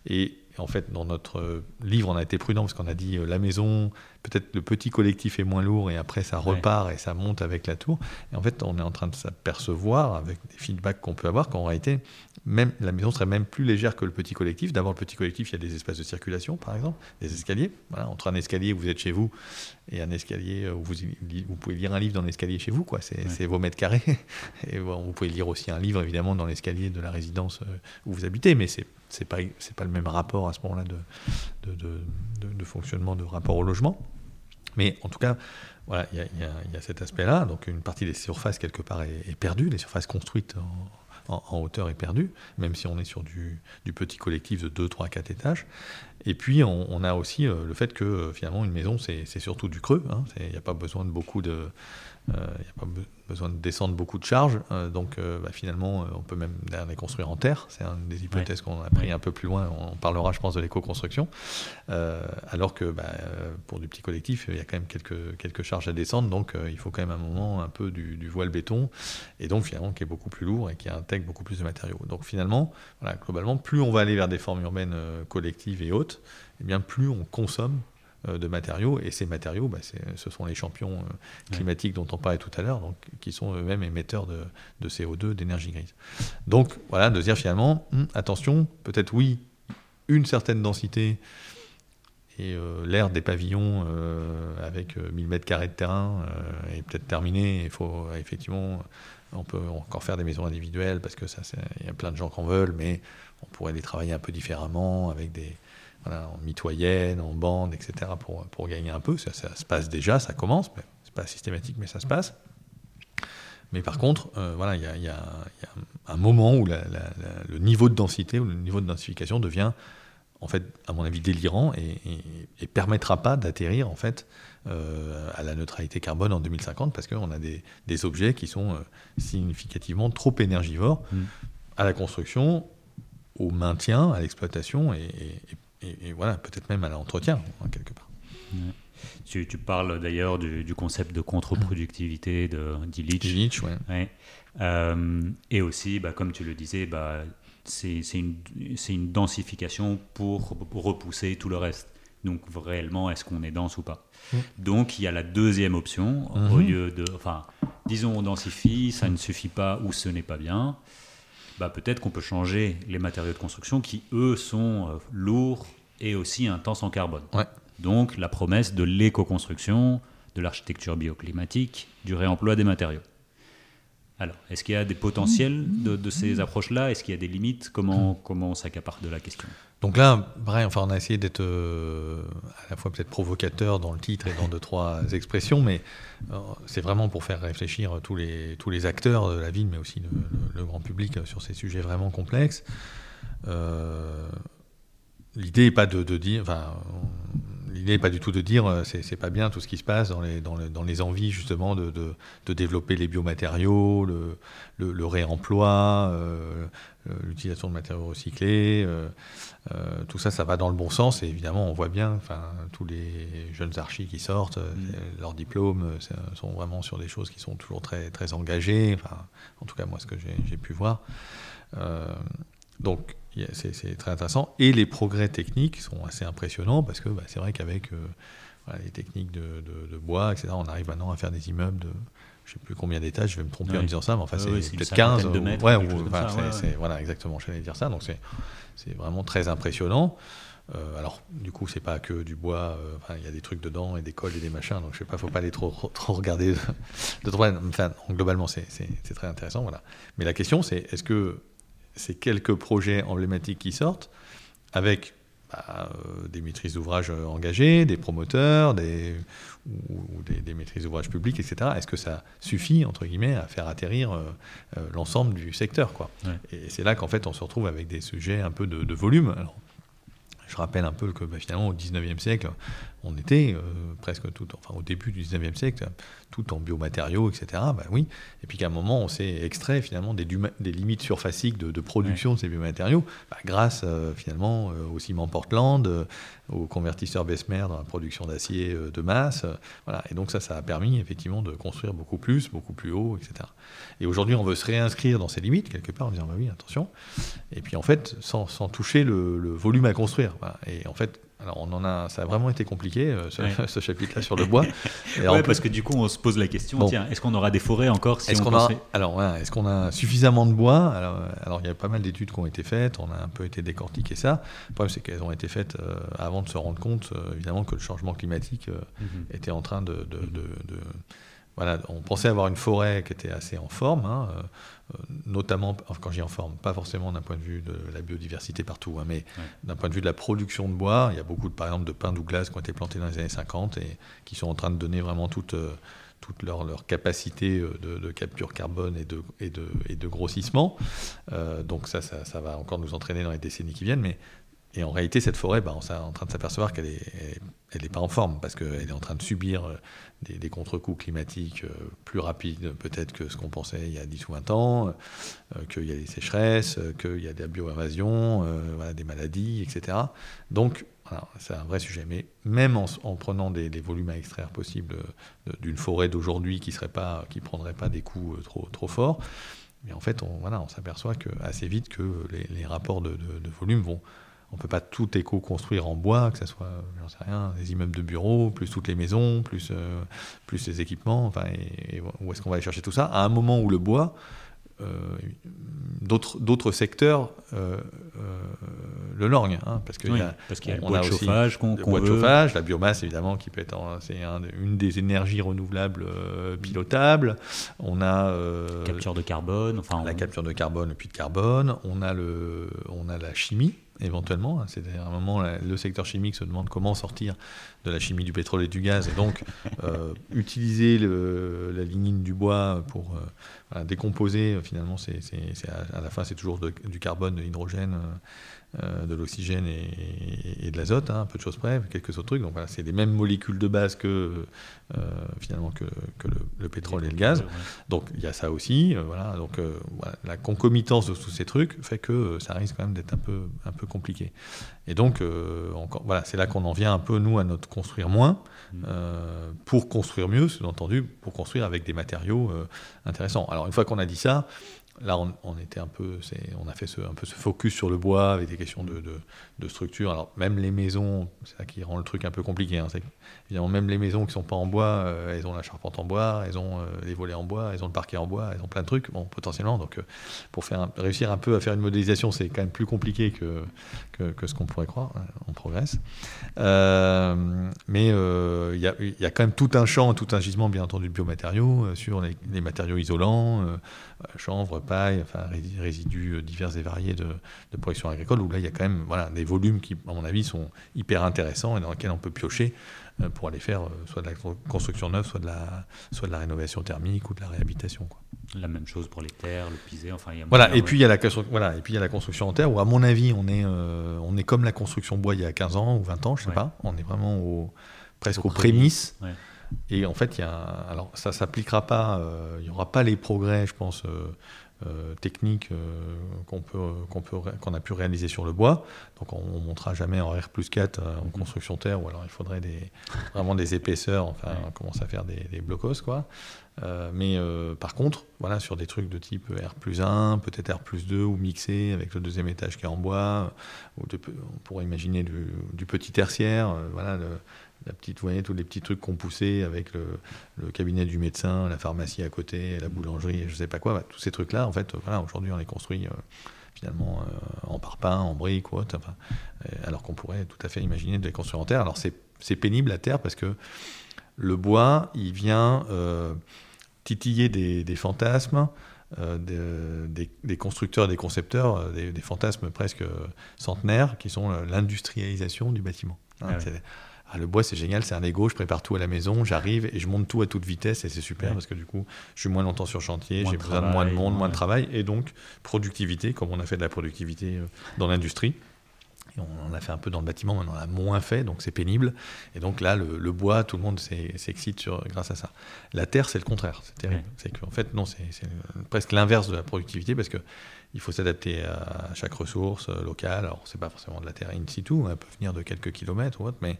Ouais. Et en fait, dans notre livre, on a été prudent parce qu'on a dit euh, la maison, peut-être le petit collectif est moins lourd et après, ça repart ouais. et ça monte avec la tour. Et en fait, on est en train de s'apercevoir avec des feedbacks qu'on peut avoir qu'en réalité, même, la maison serait même plus légère que le petit collectif. D'abord, le petit collectif, il y a des espaces de circulation, par exemple, des escaliers. Voilà, entre un escalier où vous êtes chez vous et un escalier où vous, vous pouvez lire un livre dans l'escalier chez vous, quoi. C'est, ouais. c'est vos mètres carrés. Et vous pouvez lire aussi un livre, évidemment, dans l'escalier de la résidence où vous habitez, mais c'est c'est pas c'est pas le même rapport à ce moment-là de de, de, de, de fonctionnement de rapport au logement, mais en tout cas voilà il y a il y, y a cet aspect-là, donc une partie des surfaces quelque part est, est perdue, les surfaces construites en, en, en hauteur est perdue, même si on est sur du du petit collectif de deux, trois, quatre étages. Et puis on, on a aussi le fait que finalement une maison c'est c'est surtout du creux, hein, il y a pas besoin de beaucoup de il euh, n'y a pas be- besoin de descendre beaucoup de charges, euh, donc euh, bah, finalement euh, on peut même les construire en terre, c'est une des hypothèses ouais. qu'on a pris ouais. un peu plus loin, on parlera je pense de l'éco-construction, euh, alors que bah, pour du petit collectif il y a quand même quelques, quelques charges à descendre, donc euh, il faut quand même à un moment un peu du, du voile béton, et donc finalement qui est beaucoup plus lourd et qui intègre beaucoup plus de matériaux. Donc finalement, voilà, globalement, plus on va aller vers des formes urbaines euh, collectives et hautes, eh bien, plus on consomme de matériaux, et ces matériaux, bah, c'est, ce sont les champions euh, climatiques ouais. dont on parlait tout à l'heure, donc, qui sont eux-mêmes émetteurs de, de C O deux, d'énergie grise. Donc voilà, de dire finalement, hum, attention, peut-être oui, une certaine densité Et euh, l'ère des pavillons euh, avec euh, mille mètres carrés de terrain euh, est peut-être terminée. Il faut euh, effectivement, on peut encore faire des maisons individuelles parce que ça, il y a plein de gens qui en veulent, mais on pourrait les travailler un peu différemment avec des, voilà, en mitoyenne, en bande, et cetera pour, pour gagner un peu. Ça, ça se passe déjà, ça commence, mais c'est pas systématique, mais ça se passe. Mais par contre, euh, voilà, il y a, y, a, y a un moment où la, la, la, le niveau de densité ou le niveau de densification devient en fait, à mon avis, délirant et ne permettra pas d'atterrir en fait, euh, à la neutralité carbone en deux mille cinquante parce qu'on a des, des objets qui sont euh, significativement trop énergivores mmh. à la construction, au maintien, à l'exploitation et, et, et, et voilà, peut-être même à l'entretien, hein, quelque part. Mmh. Tu, tu parles d'ailleurs du, du concept de contre-productivité de d'Illich. Illich, ouais. Ouais. Euh, et aussi, bah, comme tu le disais, bah, C'est, c'est, une, c'est une densification pour, pour repousser tout le reste. Donc, réellement, est-ce qu'on est dense ou pas ? Mmh. Donc, il y a la deuxième option. Mmh. Au lieu de, enfin, disons, on densifie, ça ne suffit pas ou ce n'est pas bien. Bah, peut-être qu'on peut changer les matériaux de construction qui, eux, sont euh, lourds et aussi intenses en carbone. Ouais. Donc, la promesse de l'éco-construction, de l'architecture bioclimatique, du réemploi des matériaux. Alors, est-ce qu'il y a des potentiels de, de ces approches-là ? Est-ce qu'il y a des limites ? Comment, comment on s'accapare de la question ? Donc là, pareil, enfin, on a essayé d'être euh, à la fois peut-être provocateur dans le titre et dans deux, trois expressions, mais euh, c'est vraiment pour faire réfléchir tous les, tous les acteurs de la ville, mais aussi le, le, le grand public sur ces sujets vraiment complexes. Euh, l'idée n'est pas de, de dire... Enfin, on, L'idée n'est pas du tout de dire c'est c'est pas bien tout ce qui se passe dans les dans, le, dans les envies justement de, de de développer les biomatériaux, le le, le réemploi, euh, l'utilisation de matériaux recyclés, euh, euh, tout ça ça va dans le bon sens et évidemment on voit bien, enfin tous les jeunes archis qui sortent, mmh. leurs diplômes sont vraiment sur des choses qui sont toujours très très engagées, enfin en tout cas moi ce que j'ai j'ai pu voir. Euh, donc C'est, c'est très intéressant. Et les progrès techniques sont assez impressionnants parce que bah, c'est vrai qu'avec euh, voilà, les techniques de, de, de bois, et cetera, on arrive maintenant à faire des immeubles de je ne sais plus combien d'étages, je vais me tromper ouais. en disant ça, mais enfin ouais, c'est, ouais, c'est peut-être quinze. Ou, mètres, ouais, ou, ou, enfin, ça, c'est, ouais. c'est, voilà, exactement, j'allais dire ça. Donc c'est, c'est vraiment très impressionnant. Euh, alors, du coup, c'est pas que du bois, euh, il enfin, y a des trucs dedans et des cols et des machins, donc je sais pas, faut pas les trop, trop, trop regarder. De, de trop, enfin, globalement, c'est, c'est, c'est très intéressant. Voilà. Mais la question, c'est est-ce que ces quelques projets emblématiques qui sortent, avec bah, euh, des maîtrises d'ouvrages engagées, des promoteurs, des, ou, ou des, des maîtrises d'ouvrages publiques, et cetera. Est-ce que ça suffit, entre guillemets, à faire atterrir euh, euh, l'ensemble du secteur, quoi ? Ouais. Et c'est là qu'en fait, on se retrouve avec des sujets un peu de, de volume. Alors, je rappelle un peu que bah, finalement, au dix-neuvième siècle, on était euh, presque tout, enfin au début du dix-neuvième siècle, tout en biomatériaux, et cetera. Bah oui. Et puis qu'à un moment, on s'est extrait finalement des, duma- des limites surfaciques de, de production ouais. de ces biomatériaux, bah, grâce euh, finalement euh, au ciment Portland, euh, au convertisseur Bessemer dans la production d'acier euh, de masse. Euh, voilà. Et donc ça, ça a permis effectivement de construire beaucoup plus, beaucoup plus haut, et cetera. Et aujourd'hui, on veut se réinscrire dans ces limites quelque part en disant bah oui, attention. Et puis en fait, sans, sans toucher le, le volume à construire. Voilà. Et en fait, alors on en a, ça a vraiment été compliqué euh, ce, ouais. ce chapitre-là sur le bois. Oui, plus... parce que du coup, on se pose la question, bon. tiens, est-ce qu'on aura des forêts encore si est-ce on qu'on pensait... a... Alors, voilà, est-ce qu'on a suffisamment de bois ? Alors, alors, il y a pas mal d'études qui ont été faites, on a un peu été décortiqué ça. Le problème, c'est qu'elles ont été faites euh, avant de se rendre compte, euh, évidemment, que le changement climatique euh, mm-hmm. était en train de... de, de, de, de... Voilà, on pensait avoir une forêt qui était assez en forme, hein, euh, notamment, quand je dis en forme, pas forcément d'un point de vue de la biodiversité partout, hein, mais ouais. d'un point de vue de la production de bois. Il y a beaucoup, de, par exemple, de pins Douglas qui ont été plantés dans les années cinquante et qui sont en train de donner vraiment toute, toute leur, leur capacité de, de capture carbone et de, et de, et de grossissement. Euh, donc ça, ça, ça va encore nous entraîner dans les décennies qui viennent, mais... Et en réalité, cette forêt, bah, on est en train de s'apercevoir qu'elle n'est pas en forme parce qu'elle est en train de subir des, des contre-coups climatiques plus rapides peut-être que ce qu'on pensait il y a dix ou vingt ans, qu'il y a des sécheresses, qu'il y a de la bio-invasion, euh, voilà, des maladies, et cetera. Donc, voilà, c'est un vrai sujet. Mais même en, en prenant des, des volumes à extraire possibles d'une forêt d'aujourd'hui qui ne prendrait pas des coups trop, trop forts, mais en fait, on, voilà, on s'aperçoit que, assez vite que les, les rapports de, de, de volume vont... On ne peut pas tout éco-construire en bois, que ce soit, j'en sais rien, des immeubles de bureaux, plus toutes les maisons, plus, euh, plus les équipements. Enfin, et, et où est-ce qu'on va aller chercher tout ça ? À un moment où le bois, euh, d'autres, d'autres secteurs euh, euh, le lorgnent. Hein, parce qu'il oui, y a le bois de chauffage qu'on veut. Le bois de chauffage, la biomasse évidemment, qui peut être en, c'est un, une des énergies renouvelables euh, pilotables. On a... Euh, capture de carbone. Enfin, la on... capture de carbone, le puits de carbone. On a, le, on a la chimie. Éventuellement, c'est-à-dire à un moment, le secteur chimique se demande comment sortir de la chimie du pétrole et du gaz, et donc euh, utiliser le, la lignine du bois pour euh, voilà, décomposer, finalement, c'est, c'est, c'est à, à la fin, c'est toujours de, du carbone, de l'hydrogène, euh, de l'oxygène et, et, et de l'azote, hein, un peu de choses près, quelques autres trucs, donc voilà, c'est les mêmes molécules de base que, euh, finalement, que, que le, le pétrole et le gaz, donc il y a ça aussi, euh, voilà, donc euh, voilà, la concomitance de tous ces trucs fait que euh, ça risque quand même d'être un peu, un peu compliqué. Et donc, euh, encore, voilà, c'est là qu'on en vient un peu, nous, à notre construire moins, euh, pour construire mieux, sous-entendu, pour construire avec des matériaux euh, intéressants. Alors, une fois qu'on a dit ça, là, on, on était un peu, c'est, on a fait ce, un peu ce focus sur le bois, avec des questions de, de, de structure. Alors, même les maisons, c'est ça qui rend le truc un peu compliqué, hein, c'est, évidemment, même les maisons qui ne sont pas en bois, euh, elles ont la charpente en bois, elles ont euh, les volets en bois, elles ont le parquet en bois, elles ont plein de trucs, bon, potentiellement. Donc, euh, pour faire un, réussir un peu à faire une modélisation, c'est quand même plus compliqué que, que, que ce qu'on pourrait croire. On progresse. Euh, mais il euh, y, y a quand même tout un champ, tout un gisement, bien entendu, de biomatériaux, euh, sur les, les matériaux isolants, euh, chanvre, paille, enfin, résidus divers et variés de, de production agricole, où là, il y a quand même voilà, des volumes qui, à mon avis, sont hyper intéressants et dans lesquels on peut piocher pour aller faire soit de la construction neuve, soit de la, soit de la rénovation thermique ou de la réhabilitation, quoi. La même chose pour les terres, le pisé, enfin... Il y a voilà, et puis il y a la, voilà, et puis il y a la construction en terre, où à mon avis, on est, euh, on est comme la construction bois il y a quinze ans ou vingt ans, je ne sais ouais. pas, on est vraiment au, presque aux prémices. Ouais. Et en fait, il y a, alors, ça ne s'appliquera pas, euh, il n'y aura pas les progrès, je pense... Euh, Euh, technique euh, qu'on peut, euh, qu'on peut, qu'on a pu réaliser sur le bois. Donc on ne montera jamais en R plus quatre euh, en mmh. construction terre, ou alors il faudrait des, vraiment des épaisseurs, enfin ouais. on commence à faire des, des blocos, quoi. Euh, mais euh, par contre, voilà, sur des trucs de type R plus un, peut-être R plus deux, ou mixé avec le deuxième étage qui est en bois, ou de, on pourrait imaginer du, du petit tertiaire, euh, voilà, le, la petite, vous voyez, tous les petits trucs qu'on poussait avec le, le cabinet du médecin, la pharmacie à côté, la boulangerie, je ne sais pas quoi. Bah, tous ces trucs-là, en fait, voilà, aujourd'hui, on les construit euh, finalement euh, en parpaing, en briques ou autre, enfin, alors qu'on pourrait tout à fait imaginer de les construire en terre. Alors, c'est, c'est pénible, la terre, parce que le bois, il vient euh, titiller des, des fantasmes, Euh, des, des, des constructeurs et des concepteurs, euh, des, des fantasmes presque centenaires, qui sont l'industrialisation du bâtiment. Hein, ah oui. c'est, ah, le bois, c'est génial, c'est un Lego, je prépare tout à la maison, j'arrive et je monte tout à toute vitesse, et c'est super, ouais. parce que du coup, je suis moins longtemps sur chantier, moins j'ai besoin de moins de monde, ouais. moins de travail, et donc productivité, comme on a fait de la productivité euh, dans l'industrie. Et on en a fait un peu dans le bâtiment, mais on en a moins fait, donc c'est pénible. Et donc là, le, le bois, tout le monde s'est, s'excite sur, grâce à ça. La terre, c'est le contraire, c'est terrible. Ouais. C'est qu'en fait, non, c'est, c'est presque l'inverse de la productivité, parce qu'il faut s'adapter à chaque ressource locale. Alors, c'est pas forcément de la terre in situ, elle peut venir de quelques kilomètres ou autre, mais...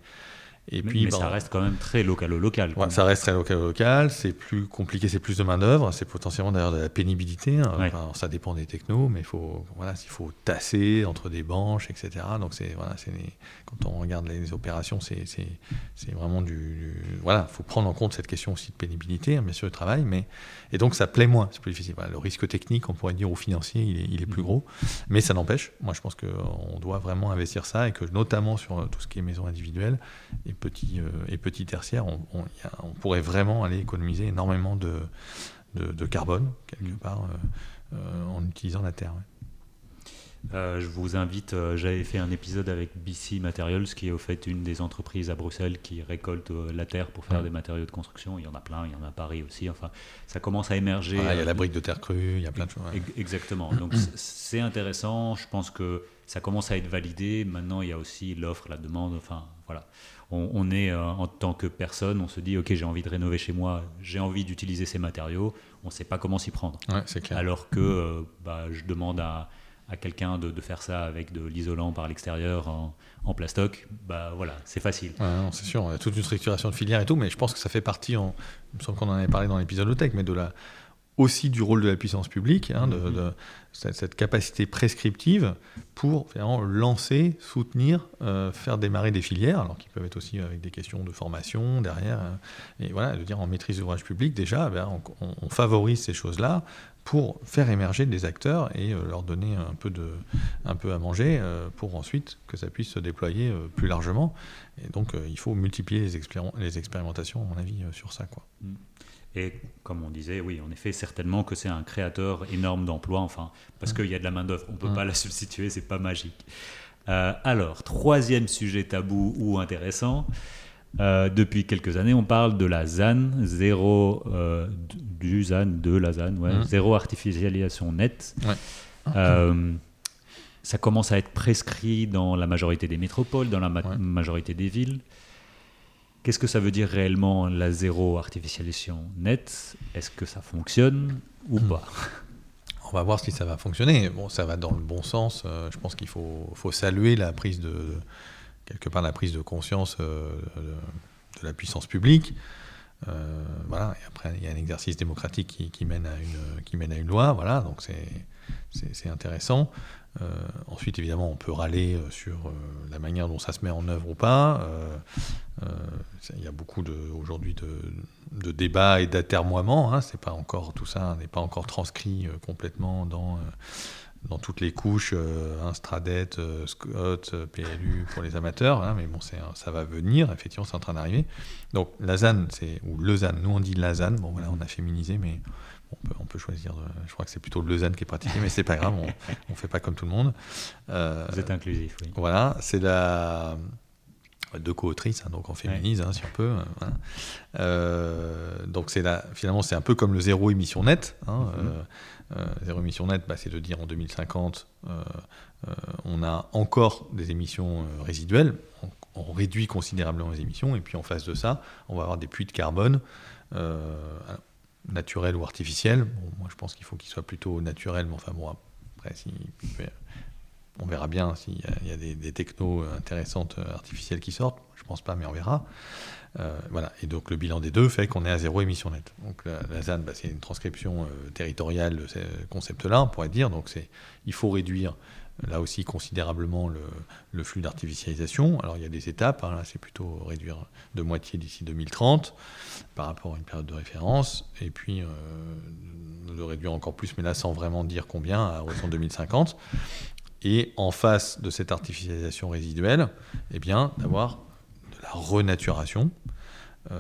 Et puis, mais bon, ça reste quand même très local au local. Ouais, ça reste très local au local, c'est plus compliqué, c'est plus de main-d'œuvre, c'est potentiellement d'ailleurs de la pénibilité. Hein. Ouais. Enfin, ça dépend des technos, mais il faut, voilà, faut tasser entre des branches, et cetera. Donc, c'est, voilà, c'est les, quand on regarde les opérations, c'est, c'est, c'est vraiment du. du voilà, il faut prendre en compte cette question aussi de pénibilité, hein, bien sûr, le travail, mais. Et donc, ça plaît moins, c'est plus difficile. Voilà, le risque technique, on pourrait dire, ou financier, il est, il est plus gros, mais ça n'empêche. Moi, je pense qu'on doit vraiment investir ça, et que notamment sur tout ce qui est maison individuelle, et petits euh, et petits tertiaires, on, on, a, on pourrait vraiment aller économiser énormément de, de, de carbone, quelque part, euh, euh, en utilisant la terre. Ouais. Euh, je vous invite, euh, j'avais fait un épisode avec B Materials, qui est au fait une des entreprises à Bruxelles qui récolte euh, la terre pour faire ouais. des matériaux de construction. Il y en a plein, il y en a à Paris aussi. Enfin, ça commence à émerger. Voilà, il y a la brique de terre crue, il y a plein de choses. Ouais. Exactement. Donc c'est intéressant. Je pense que ça commence à être validé. Maintenant, il y a aussi l'offre, la demande. Enfin, voilà. On est, euh, en tant que personne, on se dit « Ok, j'ai envie de rénover chez moi, j'ai envie d'utiliser ces matériaux, on ne sait pas comment s'y prendre. Ouais, » c'est clair. Alors que euh, bah, je demande à, à quelqu'un de, de faire ça avec de l'isolant par l'extérieur en, en plastoc, bah, voilà, c'est facile. Ouais, non, c'est sûr, on a toute une structuration de filière et tout, mais je pense que ça fait partie, en, il me semble qu'on en avait parlé dans l'épisode de tech, mais de la... aussi du rôle de la puissance publique, hein, de, de, cette capacité prescriptive pour lancer, soutenir, euh, faire démarrer des filières, alors qu'ils peuvent être aussi avec des questions de formation derrière. Euh, et voilà, de dire en maîtrise d'ouvrage public, déjà, ben, on, on favorise ces choses-là pour faire émerger des acteurs et euh, leur donner un peu, de, un peu à manger euh, pour ensuite que ça puisse se déployer euh, plus largement. Et donc, euh, il faut multiplier les, expéri- les expérimentations, à mon avis, euh, sur ça, quoi. Mm. Et comme on disait, oui, en effet, certainement que c'est un créateur énorme d'emplois, enfin, parce mmh. qu'il y a de la main-d'œuvre, on ne peut mmh. pas la substituer, ce n'est pas magique. Euh, alors, troisième sujet tabou ou intéressant, euh, depuis quelques années, on parle de la ZAN, zéro, euh, du ZAN, de la ZAN, ouais, mmh. zéro artificialisation nette. Ouais. Euh, mmh. Ça commence à être prescrit dans la majorité des métropoles, dans la ma- ouais. majorité des villes. Qu'est-ce que ça veut dire réellement la zéro artificialisation nette ? Est-ce que ça fonctionne ou pas ? On va voir si ça va fonctionner. Bon, ça va dans le bon sens. Euh, je pense qu'il faut, faut saluer la prise de, de quelque part la prise de conscience euh, de, de la puissance publique. Euh, voilà. Et après, il y a un exercice démocratique qui, qui mène à une qui mène à une loi. Voilà. Donc c'est c'est, c'est intéressant. Euh, ensuite, évidemment, on peut râler sur euh, la manière dont ça se met en œuvre ou pas. Il euh, euh, y a beaucoup de, aujourd'hui de, de débats et d'atermoiements. Hein. C'est pas encore, tout ça n'est pas encore transcrit euh, complètement dans, euh, dans toutes les couches, euh, hein, Stradet, euh, Scott, euh, P L U pour les amateurs. Hein, mais bon, c'est, ça va venir, effectivement, c'est en train d'arriver. Donc, la ZAN, c'est, ou le ZAN, nous on dit la ZAN, bon voilà, on a féminisé, mais... On peut, on peut choisir, de, je crois que c'est plutôt le ZAN qui est pratiqué, mais c'est pas grave, on ne fait pas comme tout le monde. Euh, Vous êtes inclusif, oui. Voilà, c'est la... Deux co-autrices, hein, donc on féminise, ouais. hein, si on peut. Voilà. Euh, donc c'est la, finalement, c'est un peu comme le zéro émission nette. Hein, mm-hmm. euh, euh, zéro émission nette, bah, c'est de dire en deux mille cinquante, euh, euh, on a encore des émissions euh, résiduelles, on, on réduit considérablement les émissions, et puis en face de ça, on va avoir des puits de carbone. Euh, alors, naturel ou artificiel. Bon, moi, je pense qu'il faut qu'il soit plutôt naturel, mais enfin bon, après, si, on verra bien s'il y a des, des technos intéressantes artificielles qui sortent. Je pense pas, mais on verra. Euh, voilà. Et donc, le bilan des deux fait qu'on est à zéro émission nette. Donc, la, la ZAN, bah, c'est une transcription euh, territoriale de ce concept-là, on pourrait dire. Donc, c'est, il faut réduire là aussi considérablement le, le flux d'artificialisation. Alors il y a des étapes, hein, là, c'est plutôt réduire de moitié d'ici deux mille trente par rapport à une période de référence, et puis euh, de réduire encore plus, mais là sans vraiment dire combien, à horizon deux mille cinquante. Et en face de cette artificialisation résiduelle, eh bien, d'avoir de la renaturation. Euh,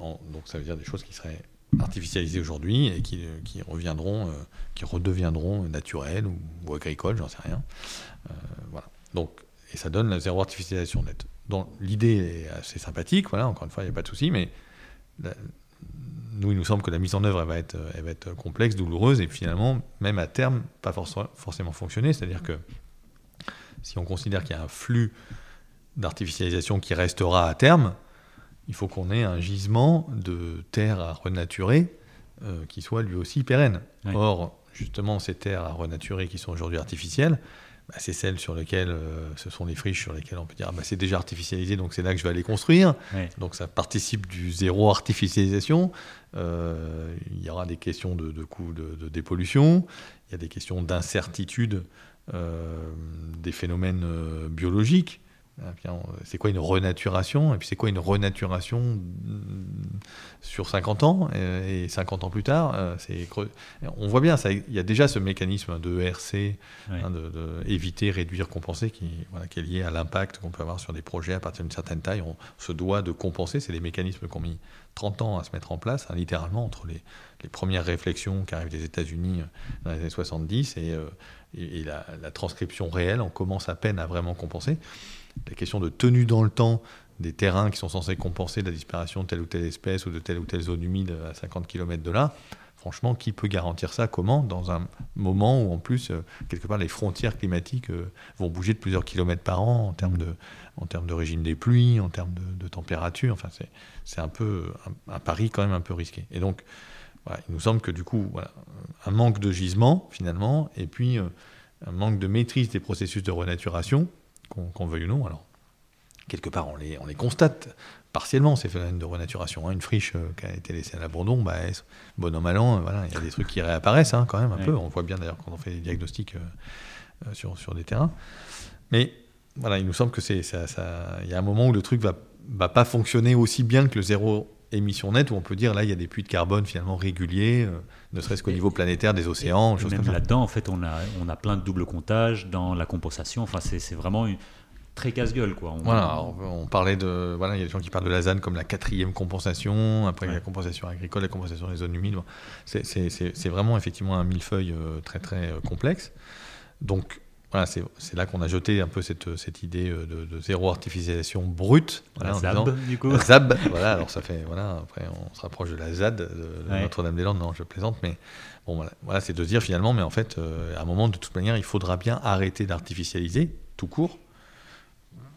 en, donc ça veut dire des choses qui seraient artificialisées aujourd'hui et qui, qui reviendront, euh, qui redeviendront naturelles ou, ou agricoles, j'en sais rien. Euh, voilà. Donc, et ça donne la zéro artificialisation nette. Donc, l'idée est assez sympathique, voilà, encore une fois, il n'y a pas de souci, mais la, nous, il nous semble que la mise en œuvre, elle va être, elle va être complexe, douloureuse, et finalement, même à terme, pas forc- forcément fonctionner. C'est-à-dire que si on considère qu'il y a un flux d'artificialisation qui restera à terme, il faut qu'on ait un gisement de terres à renaturer euh, qui soit lui aussi pérenne. Oui. Or, justement, ces terres à renaturer qui sont aujourd'hui artificielles, bah, c'est celles sur lesquelles, euh, ce sont les friches sur lesquelles on peut dire ah, « bah, c'est déjà artificialisé, donc c'est là que je vais aller construire oui. ». Donc ça participe du zéro artificialisation. Euh, il y aura des questions de, de coûts de, de dépollution, il y a des questions d'incertitude euh, des phénomènes euh, biologiques. C'est quoi une renaturation ? Et puis c'est quoi une renaturation sur cinquante ans ? Et cinquante ans plus tard, c'est creux. On voit bien, ça, il y a déjà ce mécanisme de E R C, oui. hein, de, de éviter, réduire, compenser, qui, voilà, qui est lié à l'impact qu'on peut avoir sur des projets à partir d'une certaine taille. On se doit de compenser. C'est des mécanismes qui ont mis trente ans à se mettre en place, hein, littéralement, entre les, les premières réflexions qui arrivent des États-Unis dans les années soixante-dix et, euh, et, et la, la transcription réelle. On commence à peine à vraiment compenser. La question de tenue dans le temps des terrains qui sont censés compenser la disparition de telle ou telle espèce ou de telle ou telle zone humide à cinquante kilomètres de là, franchement, qui peut garantir ça ? Comment ? Dans un moment où, en plus, quelque part, les frontières climatiques vont bouger de plusieurs kilomètres par an en termes de, en termes de régime des pluies, en termes de, de température. Enfin, c'est, c'est un peu un, un pari quand même un peu risqué. Et donc, voilà, il nous semble que, du coup, voilà, un manque de gisement, finalement, et puis euh, un manque de maîtrise des processus de renaturation, qu'on, qu'on veuille ou non. Alors, quelque part, on les, on les constate partiellement, ces phénomènes de renaturation. Hein. Une friche euh, qui a été laissée à l'abandon, bah, bon an, mal an, euh, voilà, il y a des trucs qui réapparaissent hein, quand même un ouais. peu. On voit bien d'ailleurs quand on fait des diagnostics euh, euh, sur, sur des terrains. Mais voilà, il nous semble que c'est, ça, ça, y a un moment où le truc va, va pas fonctionner aussi bien que le zéro émission nette, où on peut dire là il y a des puits de carbone finalement réguliers, euh, ne serait-ce qu'au et, niveau planétaire des océans, et, choses et même comme ça. Là-dedans, en fait, on a on a plein de double comptages dans la compensation. Enfin, c'est c'est vraiment une, très casse-gueule quoi. On, voilà, on, on parlait de voilà, il y a des gens qui parlent de la ZAN comme la quatrième compensation, après ouais. la compensation agricole, la compensation des zones humides. Bon. C'est, c'est c'est c'est vraiment effectivement un millefeuille euh, très très euh, complexe. Donc voilà, c'est, c'est là qu'on a jeté un peu cette, cette idée de, de zéro artificialisation brute. Voilà, la ZAB, disant, du coup. La ZAB, voilà, alors ça fait, voilà, après on se rapproche de la ZAD, de, de ouais. Notre-Dame-des-Landes, non, je plaisante, mais bon, voilà, voilà, c'est de dire finalement, mais en fait, euh, à un moment, de toute manière, il faudra bien arrêter d'artificialiser, tout court,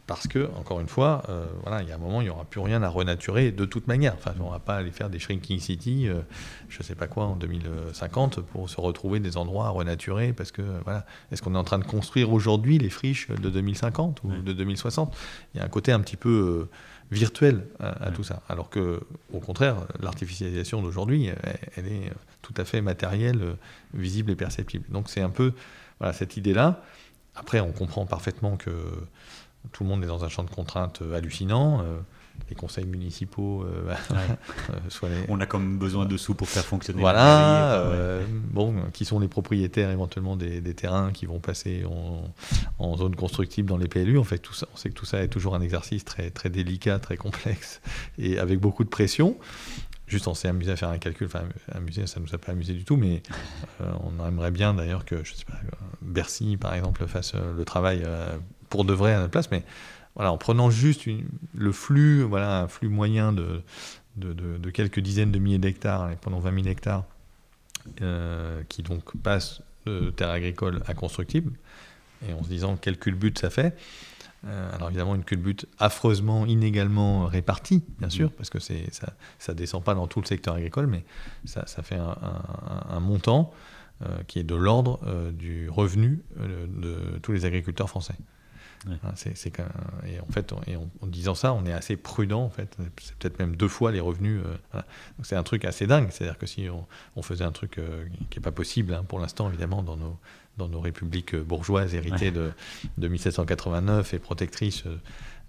parce que, encore une fois, euh, voilà, il y a un moment, il n'y aura plus rien à renaturer de toute manière. Enfin, on ne va pas aller faire des shrinking cities, euh, je ne sais pas quoi, en deux mille cinquante, pour se retrouver des endroits à renaturer, parce que, voilà, est-ce qu'on est en train de construire aujourd'hui les friches de deux mille cinquante ou ouais. de deux mille soixante ? Il y a un côté un petit peu euh, virtuel à, à ouais. tout ça. Alors que, au contraire, l'artificialisation d'aujourd'hui, elle, elle est tout à fait matérielle, visible et perceptible. Donc, c'est un peu voilà, cette idée-là. Après, on comprend parfaitement que tout le monde est dans un champ de contraintes hallucinant. Euh, les conseils municipaux, euh, ouais. soit les... on a comme besoin de sous pour faire fonctionner. Voilà. Euh, ouais. Bon, qui sont les propriétaires éventuellement des, des terrains qui vont passer en, en zone constructible dans les P L U. En fait, tout ça, on sait que tout ça est toujours un exercice très très délicat, très complexe et avec beaucoup de pression. Juste, on s'est amusé à faire un calcul. Enfin, amusé, ça ne nous a pas amusé du tout, mais euh, on aimerait bien d'ailleurs que, je sais pas, Bercy, par exemple, fasse le travail euh, pour de vrai à notre place, mais voilà, en prenant juste une, le flux, voilà, un flux moyen de, de, de, de quelques dizaines de milliers d'hectares, pendant vingt mille hectares, euh, qui donc passent de terre agricole à constructible, et en se disant quel culbute ça fait. Euh, alors évidemment, une culbute affreusement, inégalement répartie, bien sûr, parce que c'est, ça ça descend pas dans tout le secteur agricole, mais ça, ça fait un, un, un montant euh, qui est de l'ordre euh, du revenu euh, de tous les agriculteurs français. Ouais. C'est, c'est quand même, et en fait, on, et on, en disant ça, on est assez prudent. En fait, c'est peut-être même deux fois les revenus. Euh, voilà. Donc c'est un truc assez dingue. C'est-à-dire que si on, on faisait un truc euh, qui n'est pas possible hein, pour l'instant, évidemment, dans nos dans nos républiques bourgeoises héritées ouais. de, de dix-sept cent quatre-vingt-neuf et protectrices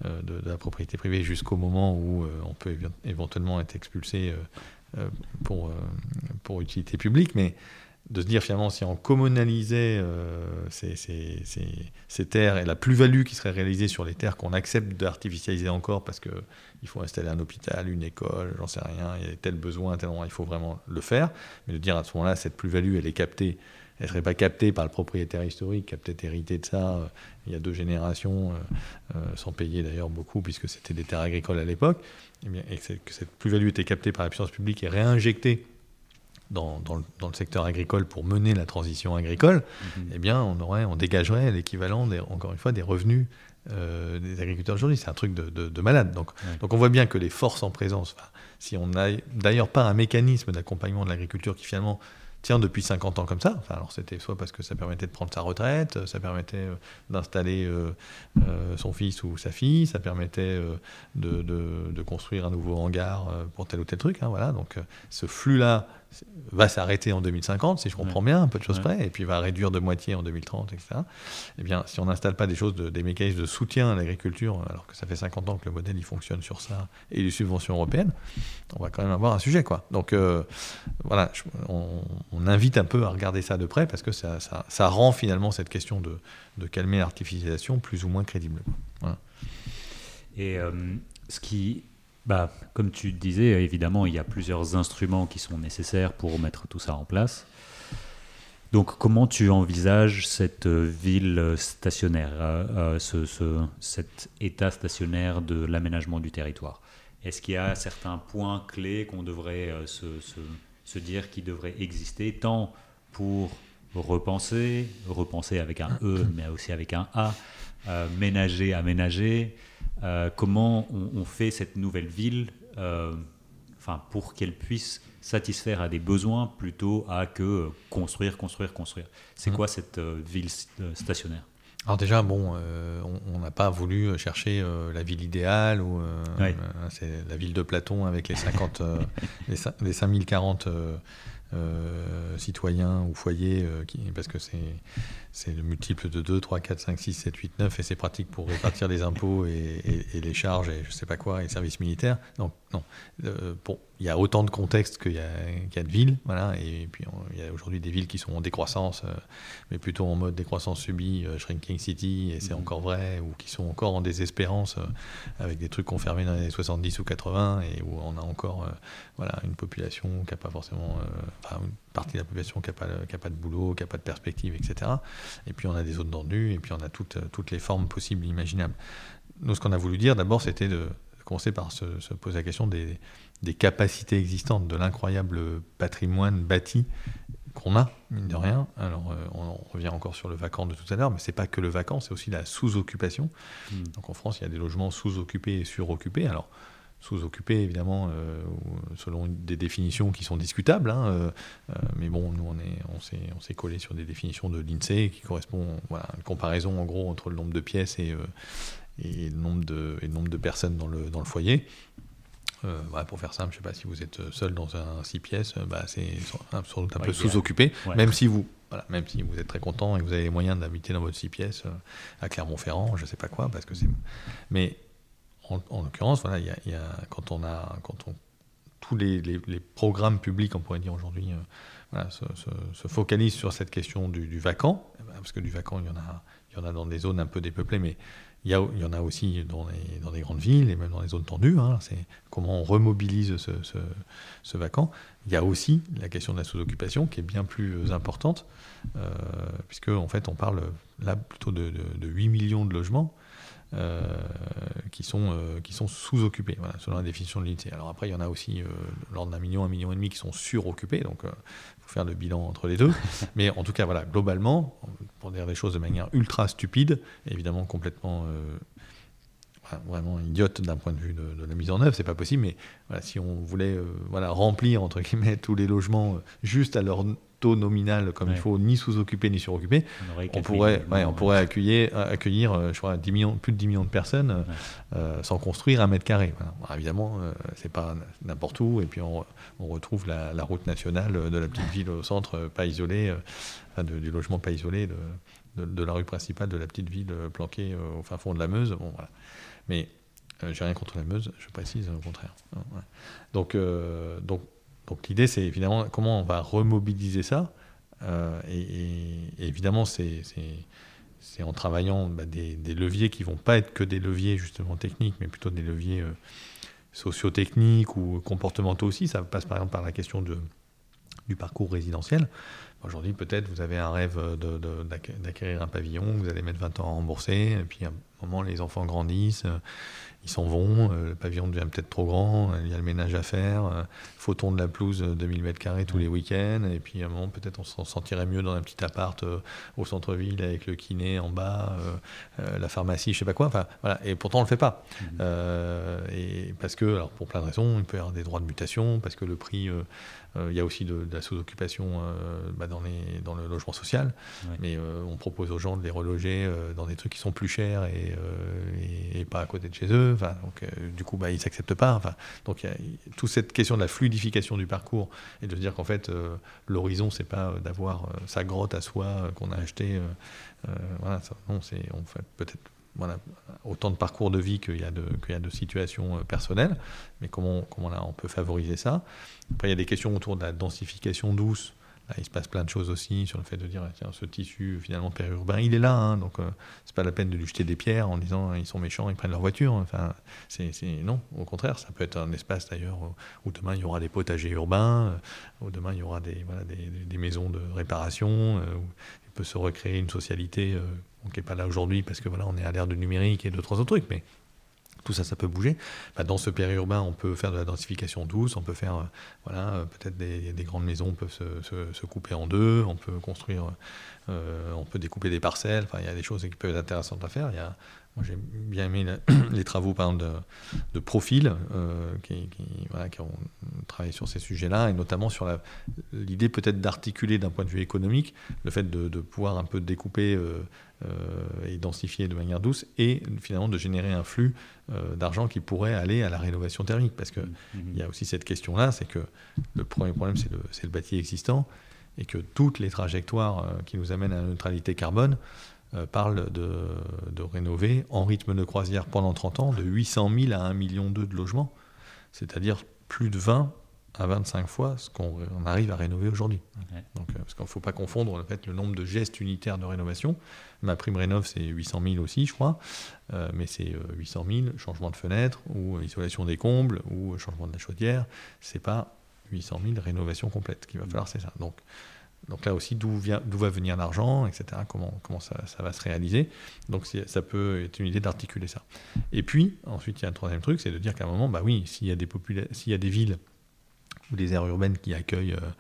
euh, de, de la propriété privée jusqu'au moment où euh, on peut éventuellement être expulsé euh, pour euh, pour utilité publique, mais de se dire finalement si on communalisait euh, ces, ces, ces, ces terres et la plus-value qui serait réalisée sur les terres qu'on accepte d'artificialiser encore parce qu'il faut installer un hôpital, une école, j'en sais rien, il y a tel besoin, tel endroit, il faut vraiment le faire, mais de dire à ce moment-là cette plus-value elle est captée, elle ne serait pas captée par le propriétaire historique qui a peut-être hérité de ça euh, il y a deux générations, euh, euh, sans payer d'ailleurs beaucoup puisque c'était des terres agricoles à l'époque, et, bien, et que, que cette plus-value était captée par la puissance publique et réinjectée Dans, dans, le, dans le secteur agricole pour mener la transition agricole, mmh. eh bien, on, aurait, on dégagerait l'équivalent, des, encore une fois, des revenus euh, des agriculteurs aujourd'hui. C'est un truc de, de, de malade. Donc, ouais. donc, on voit bien que les forces en présence, si on n'a d'ailleurs pas un mécanisme d'accompagnement de l'agriculture qui finalement tient depuis cinquante ans comme ça, enfin, alors c'était soit parce que ça permettait de prendre sa retraite, ça permettait d'installer euh, euh, son fils ou sa fille, ça permettait euh, de, de, de construire un nouveau hangar pour tel ou tel truc. Hein, voilà. Donc, euh, ce flux-là va s'arrêter en deux mille cinquante, si je comprends ouais. bien, un peu de choses ouais. près, et puis va réduire de moitié en deux mille trente, et cetera. Eh bien, si on n'installe pas des choses, de, des mécanismes de soutien à l'agriculture, alors que ça fait cinquante ans que le modèle il fonctionne sur ça, et les subventions européennes, on va quand même avoir un sujet, quoi. Donc, euh, voilà, je, on, on invite un peu à regarder ça de près, parce que ça, ça, ça rend finalement cette question de, de calmer l'artificialisation plus ou moins crédible. Voilà. Et euh, ce qui... Bah, comme tu disais, évidemment, il y a plusieurs instruments qui sont nécessaires pour mettre tout ça en place. Donc, comment tu envisages cette ville stationnaire, euh, ce, ce, cet état stationnaire de l'aménagement du territoire ? Est-ce qu'il y a certains points clés qu'on devrait se, se, se dire qui devraient exister, tant pour repenser, repenser avec un E, mais aussi avec un A, euh, ménager, aménager ? Euh, comment on, on fait cette nouvelle ville euh, enfin, pour qu'elle puisse satisfaire à des besoins plutôt à que construire, construire, construire. C'est mmh. quoi cette euh, ville st- stationnaire ? Alors déjà, bon, euh, on n'a pas voulu chercher euh, la ville idéale, ou euh, oui. euh, c'est la ville de Platon avec les, cinquante, euh, les, les cinq mille quarante euh, euh, citoyens ou foyers, euh, qui, parce que c'est, c'est le multiple de deux, trois, quatre, cinq, six, sept, huit, neuf, et c'est pratique pour répartir les impôts et, et, et les charges, et je sais pas quoi, et les services militaires. Non, non. Euh, bon, il y a autant de contextes qu'il y a, qu'il y a de villes, voilà, et puis il y a aujourd'hui des villes qui sont en décroissance, euh, mais plutôt en mode décroissance subie, euh, shrinking city, et c'est encore vrai, ou qui sont encore en désespérance, euh, avec des trucs qu'on fermait dans les années soixante-dix ou quatre-vingts, et où on a encore euh, voilà, une population qui n'a pas forcément... Euh, enfin, une partie de la population qui n'a pas, pas de boulot, qui n'a pas de perspective, et cetera. Et puis on a des zones tendues, et puis on a toutes, toutes les formes possibles et imaginables. Nous, ce qu'on a voulu dire, d'abord, c'était de... commencer par se, se poser la question des, des capacités existantes, de l'incroyable patrimoine bâti qu'on a, mine de rien. Alors, euh, on, on revient encore sur le vacant de tout à l'heure, mais c'est pas que le vacant, c'est aussi la sous-occupation. Mmh. Donc en France, il y a des logements sous-occupés et suroccupés. Alors, sous-occupés, évidemment, euh, selon des définitions qui sont discutables, hein, euh, euh, mais bon, nous, on, est, on, s'est, on s'est collé sur des définitions de l'INSEE qui correspondent, voilà, une comparaison, en gros, entre le nombre de pièces et... Euh, et le nombre de, et le nombre de personnes dans le, dans le foyer. Euh, bah, pour faire simple, je ne sais pas, si vous êtes seul dans un six pièces, bah, c'est sans doute un ouais, peu sous-occupé, ouais. même, si vous, voilà, même si vous êtes très content et que vous avez les moyens d'habiter dans votre six pièces euh, à Clermont-Ferrand, je ne sais pas quoi, parce que c'est... Mais en, en l'occurrence, voilà, y a, y a, quand on a... Quand on, tous les, les, les programmes publics, on pourrait dire aujourd'hui, euh, voilà, se, se, se focalisent sur cette question du, du vacant, parce que du vacant, il y en a, il y en a dans des zones un peu dépeuplées, mais il y, a, il y en a aussi dans les, dans les grandes villes et même dans les zones tendues. Hein, c'est comment on remobilise ce, ce, ce vacant. Il y a aussi la question de la sous-occupation qui est bien plus importante, euh, puisque en fait on parle là plutôt de, de, de huit millions de logements euh, qui sont, euh, qui sont sous-occupés, voilà, selon la définition de l'INSEE. Alors après, il y en a aussi euh, l'ordre d'un million, un million et demi qui sont suroccupés, donc il euh, faut faire le bilan entre les deux. Mais en tout cas, voilà, globalement, pour dire les choses de manière ultra stupide, évidemment complètement euh, voilà, vraiment idiote d'un point de vue de, de la mise en œuvre, c'est pas possible, mais voilà, si on voulait euh, voilà, remplir entre guillemets tous les logements euh, juste à leur taux nominal comme ouais. il faut, ni sous-occupé ni suroccupé, on, on pourrait, ouais, on pourrait accueillir, accueillir euh, je crois, dix millions, plus de dix millions de personnes euh, ouais. euh, sans construire un mètre carré. Voilà. Alors, évidemment, euh, c'est pas n'importe où, et puis on, on retrouve la, la route nationale de la petite ville au centre, euh, pas isolée, euh, enfin, de, du logement pas isolé, de, de, de la rue principale de la petite ville planquée euh, au fin fond de la Meuse. Bon, voilà. Mais euh, j'ai rien contre la Meuse, je précise, au contraire. Ouais. Donc, euh, donc, Donc l'idée, c'est évidemment comment on va remobiliser ça. Euh, et, et évidemment, c'est, c'est, c'est en travaillant bah, des, des leviers qui ne vont pas être que des leviers justement techniques, mais plutôt des leviers euh, socio-techniques ou comportementaux aussi. Ça passe par exemple par la question de, du parcours résidentiel. Aujourd'hui, peut-être, vous avez un rêve de, de, d'acquérir un pavillon, vous allez mettre vingt ans à rembourser, et puis à un moment, les enfants grandissent, ils s'en vont, le pavillon devient peut-être trop grand, il y a le ménage à faire, faut tondre la pelouse de mille mètres carrés tous les week-ends, et puis à un moment, peut-être, on s'en sentirait mieux dans un petit appart au centre-ville avec le kiné en bas, la pharmacie, je sais pas quoi, enfin, voilà. Et pourtant, on le fait pas. Mmh. Euh, et parce que, alors, pour plein de raisons, il peut y avoir des droits de mutation, parce que le prix... Euh, Il euh, y a aussi de, de la sous-occupation euh, bah dans, les, dans le logement social, ouais. mais euh, on propose aux gens de les reloger euh, dans des trucs qui sont plus chers et, euh, et, et pas à côté de chez eux. Donc, euh, du coup, bah, ils ne s'acceptent pas. Donc, il y a toute cette question de la fluidification du parcours et de se dire qu'en fait, euh, l'horizon, ce n'est pas d'avoir euh, sa grotte à soi euh, qu'on a achetée. Euh, euh, voilà, ça, non, c'est, on fait peut-être... Voilà, autant de parcours de vie qu'il y a de, qu'il y a de situations personnelles, mais comment, comment là, on peut favoriser ça. Après, il y a des questions autour de la densification douce. Là, il se passe plein de choses aussi sur le fait de dire tiens, ce tissu finalement périurbain, il est là, hein, donc euh, c'est pas la peine de lui jeter des pierres en disant ils sont méchants, ils prennent leur voiture. Enfin, c'est, c'est non, au contraire, ça peut être un espace d'ailleurs où demain il y aura des potagers urbains, où demain il y aura des, voilà, des, des maisons de réparation, où il peut se recréer une socialité. Euh, On n'est pas là aujourd'hui parce que voilà, on est à l'ère du numérique et deux, trois autres trucs, mais tout ça, ça peut bouger. Bah, dans ce périurbain, on peut faire de la densification douce, on peut faire euh, voilà, euh, peut-être des, des grandes maisons peuvent se, se, se couper en deux, on peut construire, euh, on peut découper des parcelles. Enfin, il y a des choses qui peuvent être intéressantes à faire. Il y a Moi, j'ai bien aimé la, les travaux, par exemple, de, de Profil, euh, qui, qui, voilà, qui ont travaillé sur ces sujets-là, et notamment sur la, l'idée peut-être d'articuler d'un point de vue économique, le fait de, de pouvoir un peu découper euh, euh, et densifier de manière douce, et finalement de générer un flux euh, d'argent qui pourrait aller à la rénovation thermique. Parce qu'il mm-hmm. y a aussi cette question-là, c'est que le premier problème, c'est le, c'est le bâti existant, et que toutes les trajectoires euh, qui nous amènent à la neutralité carbone Euh, parle de, de rénover en rythme de croisière pendant trente ans de huit cent mille à un virgule deux million de logements, c'est-à-dire plus de vingt à vingt-cinq fois ce qu'on on arrive à rénover aujourd'hui. Okay. Donc, euh, parce qu'il ne faut pas confondre en fait, le nombre de gestes unitaires de rénovation. Ma prime rénov', c'est huit cent mille aussi, je crois, euh, mais c'est huit cent mille changement de fenêtre ou isolation des combles ou changement de la chaudière. Ce n'est pas huit cent mille rénovations complètes qu'il va falloir, c'est ça. Donc, Donc là aussi, d'où, vient, d'où va venir l'argent, et cetera. Comment, comment ça, ça va se réaliser. Donc ça peut être une idée d'articuler ça. Et puis, ensuite, il y a un troisième truc, c'est de dire qu'à un moment, bah oui, s'il y a des, popula- s'il y a des villes ou des aires urbaines qui accueillent euh,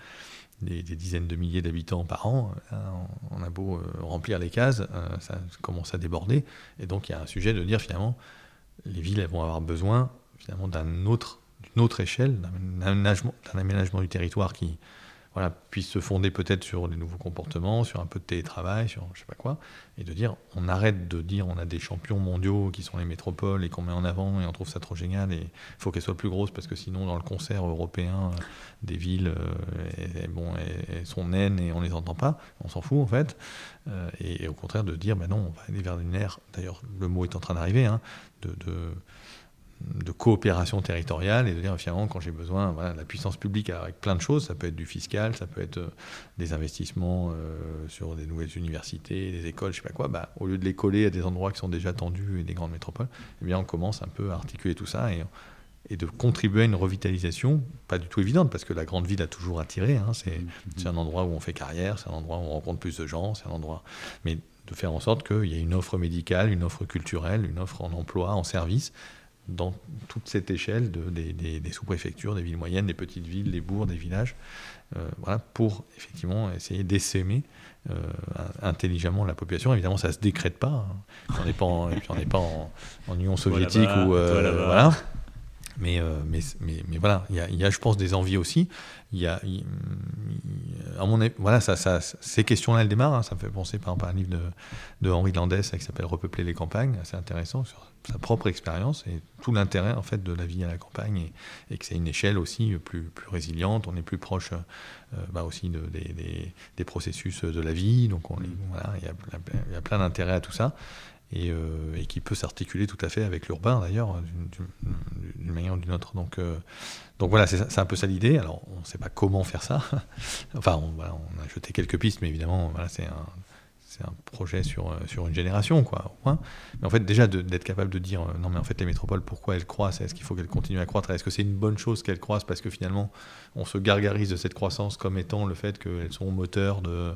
des, des dizaines de milliers d'habitants par an, là, on a beau euh, remplir les cases, euh, ça commence à déborder. Et donc il y a un sujet de dire finalement, les villes elles vont avoir besoin finalement d'un autre, d'une autre échelle, d'un aménagement, d'un aménagement du territoire qui... Voilà, puisse se fonder peut-être sur des nouveaux comportements, sur un peu de télétravail, sur je sais pas quoi, et de dire, on arrête de dire on a des champions mondiaux qui sont les métropoles et qu'on met en avant et on trouve ça trop génial et il faut qu'elles soient plus grosses parce que sinon dans le concert européen des villes, euh, et, bon, elles sont naines et on les entend pas, on s'en fout en fait, euh, et, et au contraire de dire, ben non, on va aller vers une ère, d'ailleurs le mot est en train d'arriver, hein, de... de de coopération territoriale et de dire finalement quand j'ai besoin, voilà, la puissance publique avec plein de choses, ça peut être du fiscal, ça peut être des investissements euh, sur des nouvelles universités, des écoles, je sais pas quoi, bah, au lieu de les coller à des endroits qui sont déjà tendus et des grandes métropoles, eh bien on commence un peu à articuler tout ça et, et de contribuer à une revitalisation pas du tout évidente parce que la grande ville a toujours attiré, hein, c'est, mmh. c'est un endroit où on fait carrière, c'est un endroit où on rencontre plus de gens, c'est un endroit... Mais de faire en sorte qu'il y ait une offre médicale, une offre culturelle, une offre en emploi, en service, dans toute cette échelle de, des, des, des sous-préfectures, des villes moyennes, des petites villes, des bourgs, des villages, euh, voilà, pour effectivement essayer d'essaimer euh, intelligemment la population. Évidemment, ça ne se décrète pas. Hein. On n'est pas en, et puis on n'est pas en, en Union soviétique ou euh, voilà. Mais, euh, mais, mais, mais voilà, il y a, y a, je pense, des envies aussi. Il y a, y, à mon avis, voilà, ça, ça, ces questions-là, elles démarrent. Hein. Ça me fait penser par exemple à un livre de, de Henri Landès qui s'appelle Repeupler les campagnes, assez intéressant sur sa propre expérience et tout l'intérêt en fait de la vie à la campagne et, et que c'est une échelle aussi plus plus résiliente. On est plus proche euh, bah aussi de, des, des des processus de la vie. Donc on est, voilà, il y a il y a plein d'intérêt à tout ça. Et, euh, et qui peut s'articuler tout à fait avec l'urbain d'ailleurs d'une, d'une, d'une manière ou d'une autre donc, euh, donc voilà c'est, c'est un peu ça l'idée. Alors on ne sait pas comment faire ça enfin on, voilà, on a jeté quelques pistes mais évidemment voilà, c'est, un, c'est un projet sur, sur une génération quoi, au moins. Mais en fait déjà de, d'être capable de dire euh, non mais en fait les métropoles pourquoi elles croissent, est-ce qu'il faut qu'elles continuent à croître, est-ce que c'est une bonne chose qu'elles croissent parce que finalement on se gargarise de cette croissance comme étant le fait qu'elles sont moteurs de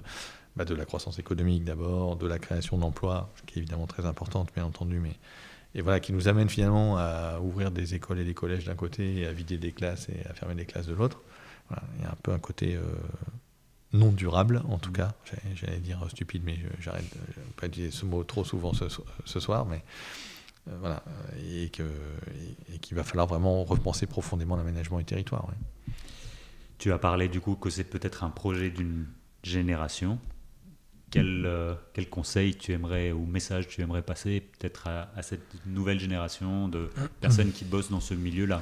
Bah de la croissance économique d'abord, de la création d'emplois, qui est évidemment très importante, bien entendu, mais et voilà, qui nous amène finalement à ouvrir des écoles et des collèges d'un côté, et à vider des classes et à fermer des classes de l'autre. Voilà, il y a un peu un côté euh, non durable, en tout cas. J'allais, j'allais dire stupide, mais j'arrête de pas dire ce mot trop souvent ce, ce soir, mais euh, voilà, et, que, et, et qu'il va falloir vraiment repenser profondément l'aménagement du territoire. Ouais. Tu as parlé du coup que c'est peut-être un projet d'une génération. Quel, euh, quel conseil tu aimerais ou message tu aimerais passer peut-être à, à cette nouvelle génération de personnes qui bossent dans ce milieu-là,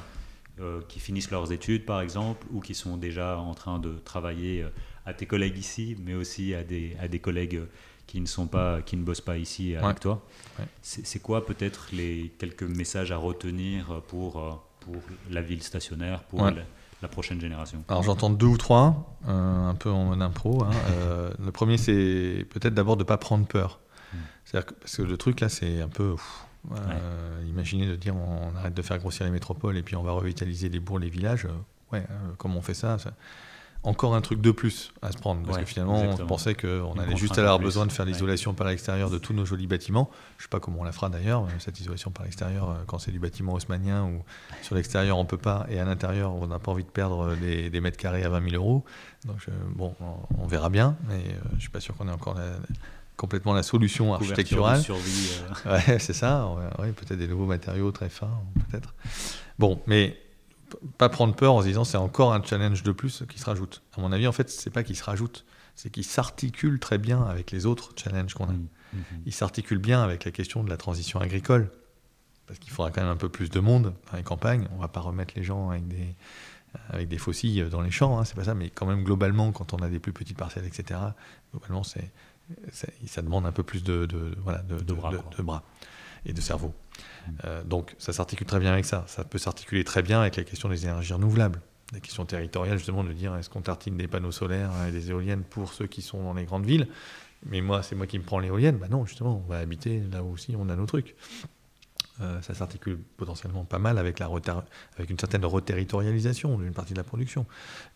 euh, qui finissent leurs études par exemple, ou qui sont déjà en train de travailler euh, à tes collègues ici, mais aussi à des, à des collègues qui ne, sont pas, qui ne bossent pas ici avec ouais. toi. Ouais. C'est, c'est quoi peut-être les quelques messages à retenir pour, pour la ville stationnaire, pour ouais. la, la prochaine génération? Alors j'entends deux ou trois, euh, un peu en mode impro. Hein. Euh, le premier, c'est peut-être d'abord de ne pas prendre peur. C'est-à-dire que, parce que le truc là, c'est un peu... Pff, euh, ouais. Imaginez de dire on arrête de faire grossir les métropoles et puis on va revitaliser les bourgs, les villages. Ouais, euh, comment on fait ça, ça... Encore un truc de plus à se prendre, parce ouais, que finalement exactement. On pensait qu'on allait juste avoir besoin de faire l'isolation ouais. par l'extérieur de tous nos jolis bâtiments. Je ne sais pas comment on la fera d'ailleurs, cette isolation par l'extérieur, quand c'est du bâtiment haussmannien ou sur l'extérieur on ne peut pas, et à l'intérieur on n'a pas envie de perdre des, des mètres carrés à vingt mille euros. Donc je, bon, on, on verra bien, mais je ne suis pas sûr qu'on ait encore la, complètement la solution architecturale. Survie, euh... ouais, c'est ça. Ouais, peut-être des nouveaux matériaux très fins, peut-être. Bon, mais pas prendre peur en se disant c'est encore un challenge de plus qui se rajoute. À mon avis, en fait, c'est pas qu'il se rajoute, c'est qu'il s'articule très bien avec les autres challenges qu'on a. Mmh, mmh. Il s'articule bien avec la question de la transition agricole, parce qu'il faudra quand même un peu plus de monde dans les campagnes. On va pas remettre les gens avec des avec des faucilles dans les champs, hein, c'est pas ça, mais quand même globalement, quand on a des plus petites parcelles, et cetera. Globalement, c'est, c'est ça demande un peu plus de de voilà de, de, de, bras, de, de bras et de cerveau. Mmh. Euh, donc ça s'articule très bien avec ça. Ça peut s'articuler très bien avec la question des énergies renouvelables, la question territoriale justement de dire est-ce qu'on tartine des panneaux solaires et des éoliennes pour ceux qui sont dans les grandes villes, mais moi c'est moi qui me prends l'éolienne, bah non justement on va habiter là aussi on a nos trucs. Euh, ça s'articule potentiellement pas mal avec, la reter- avec une certaine reterritorialisation d'une partie de la production.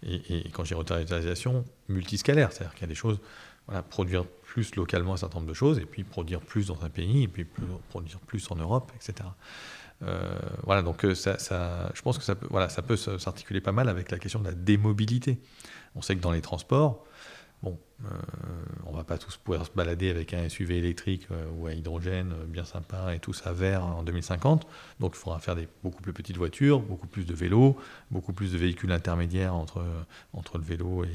Et, et quand j'ai reterritorialisation, multiscalaire, c'est-à-dire qu'il y a des choses, voilà, produire plus localement un certain nombre de choses, et puis produire plus dans un pays, et puis plus, produire plus en Europe, et cetera. Euh, voilà, donc ça, ça, je pense que ça peut, voilà, ça peut s'articuler pas mal avec la question de la démobilité. On sait que dans les transports, bon, euh, on va pas tous pouvoir se balader avec un S U V électrique euh, ou à hydrogène euh, bien sympa et tout ça vert en deux mille cinquante. Donc il faudra faire des beaucoup plus petites voitures, beaucoup plus de vélos, beaucoup plus de véhicules intermédiaires entre, entre le vélo et,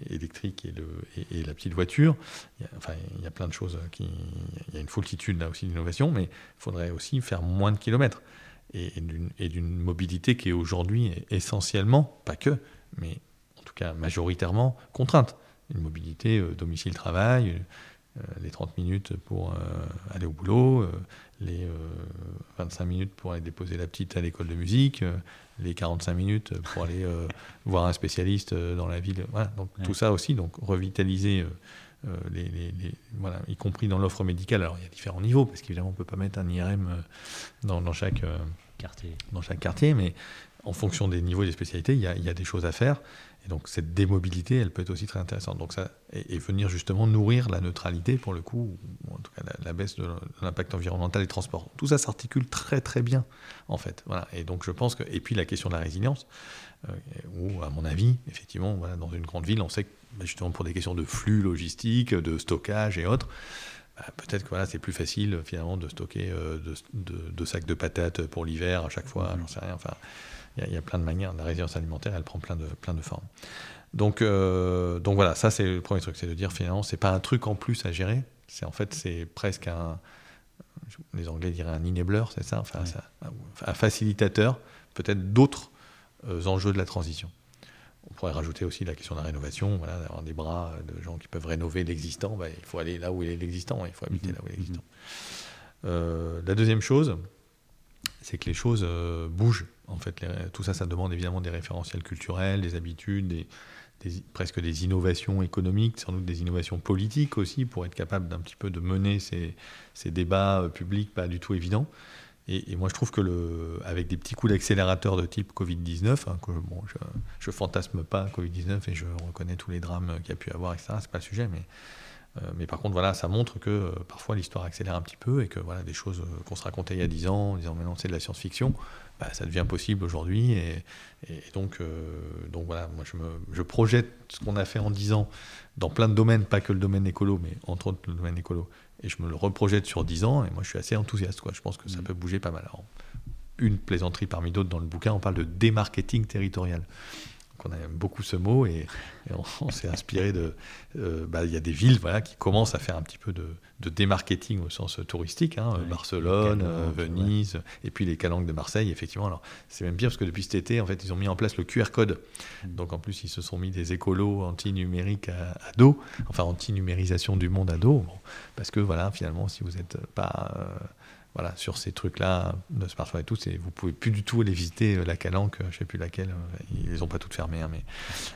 et électrique et, le, et, et la petite voiture. Il y a, enfin, il y a plein de choses qui. Il y a une foultitude là aussi d'innovation, mais il faudrait aussi faire moins de kilomètres et, et, d'une, et d'une mobilité qui est aujourd'hui essentiellement, pas que, mais en tout cas majoritairement contrainte. Une mobilité euh, domicile-travail, euh, les trente minutes pour euh, aller au boulot, euh, les euh, vingt-cinq minutes pour aller déposer la petite à l'école de musique, euh, les quarante-cinq minutes pour aller euh, voir un spécialiste euh, dans la ville. Voilà, donc ouais. Tout ça aussi, donc revitaliser, euh, les, les, les, voilà, y compris dans l'offre médicale. Alors il y a différents niveaux, parce qu'évidemment on ne peut pas mettre un I R M dans, dans, chaque, euh, quartier. dans chaque quartier, mais en fonction des niveaux et des spécialités, il y a, y a des choses à faire. Et donc cette démobilité, elle peut être aussi très intéressante. Donc ça, et, et venir justement nourrir la neutralité, pour le coup, ou en tout cas la, la baisse de l'impact environnemental des transports. Tout ça s'articule très très bien, en fait. Voilà. Et donc je pense que... Et puis la question de la résilience, euh, où à mon avis, effectivement, voilà, dans une grande ville, on sait que bah, justement pour des questions de flux logistique, de stockage et autres, bah, peut-être que voilà, c'est plus facile finalement de stocker euh, deux de, de sacs de patates pour l'hiver à chaque fois, mmh. j'en sais rien, enfin... Il y, y a plein de manières. La résilience alimentaire, elle prend plein de, plein de formes. Donc, euh, donc voilà, ça c'est le premier truc, c'est de dire finalement, c'est pas un truc en plus à gérer. C'est en fait, c'est presque un, les Anglais diraient un enabler, c'est ça, enfin, ouais. ça un, un facilitateur, peut-être d'autres euh, enjeux de la transition. On pourrait rajouter aussi la question de la rénovation, voilà, d'avoir des bras de gens qui peuvent rénover l'existant. Bah, il faut aller là où est l'existant, il faut habiter mmh. là où est l'existant. Mmh. Euh, la deuxième chose, c'est que les choses euh, bougent. En fait, les, tout ça, ça demande évidemment des référentiels culturels, des habitudes, des, des, presque des innovations économiques, sans doute des innovations politiques aussi, pour être capable d'un petit peu de mener ces, ces débats euh, publics pas du tout évidents. Et, et moi, je trouve que le, avec des petits coups d'accélérateur de type covid dix-neuf, hein, que, bon, je, je fantasme pas covid dix-neuf et je reconnais tous les drames qu'il y a pu avoir, et cetera. C'est pas le sujet, mais... Mais par contre, voilà, ça montre que euh, parfois l'histoire accélère un petit peu et que voilà, des choses euh, qu'on se racontait il y a dix ans en disant maintenant c'est de la science-fiction, bah, ça devient possible aujourd'hui. Et, et donc, euh, donc voilà, moi je, me, je projette ce qu'on a fait en dix ans dans plein de domaines, pas que le domaine écolo, mais entre autres le domaine écolo. Et je me le reprojette sur dix ans et moi je suis assez enthousiaste, quoi. Je pense que ça peut bouger pas mal. Alors, une plaisanterie parmi d'autres dans le bouquin, on parle de démarketing territorial. On aime beaucoup ce mot et, et on, on s'est inspiré de... Euh, bah, y a des villes voilà, qui commencent à faire un petit peu de, de démarketing au sens touristique, hein, ouais, Barcelone, calanques, Venise, ouais. Et puis les calanques de Marseille, effectivement. Alors, c'est même pire parce que depuis cet été, en fait, ils ont mis en place le Q R code. Donc en plus, ils se sont mis des écolos anti-numériques à, à dos, enfin anti-numérisation du monde à dos, bon, parce que voilà, finalement, si vous n'êtes pas... Euh, Voilà, sur ces trucs-là, de smartphone et tout, c'est, vous ne pouvez plus du tout aller visiter la calanque, je ne sais plus laquelle, ils ne les ont pas toutes fermées. Hein, mais...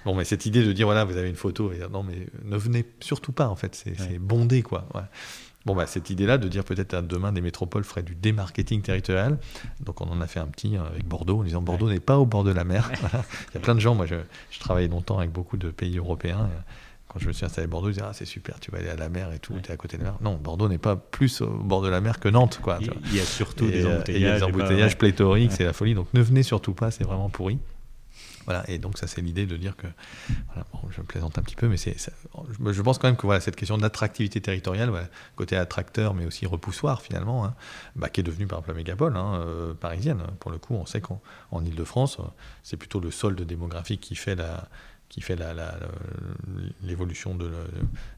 Bon, mais cette idée de dire, voilà, vous avez une photo, et non, mais ne venez surtout pas, en fait, c'est, ouais. c'est bondé, quoi. Ouais. Bon, bah, cette idée-là de dire peut-être à demain, des métropoles feraient du démarketing territorial. Donc, on en a fait un petit avec Bordeaux, en disant, Bordeaux ouais. n'est pas au bord de la mer. Ouais. Il y a plein de gens, moi, je, je travaillais longtemps avec beaucoup de pays européens. Et, quand je me suis installé à Bordeaux, je disais ah c'est super, tu vas aller à la mer et tout, ouais. t'es à côté de la mer. Non, Bordeaux n'est pas plus au bord de la mer que Nantes, quoi. Tu vois. Il y a surtout et, des embouteillages, et il y a des embouteillages pas... pléthoriques, ouais. c'est la folie. Donc ne venez surtout pas, c'est vraiment pourri. Voilà, et donc ça, c'est l'idée de dire que, voilà, bon, je plaisante un petit peu, mais c'est, ça, je, je pense quand même que voilà, cette question d'attractivité territoriale, voilà, côté attracteur, mais aussi repoussoir finalement, hein, bah, qui est devenue par exemple la mégapole hein, euh, parisienne. Pour le coup, on sait qu'en en Ile-de-France, c'est plutôt le solde démographique qui fait la... qui fait la, la, l'évolution de,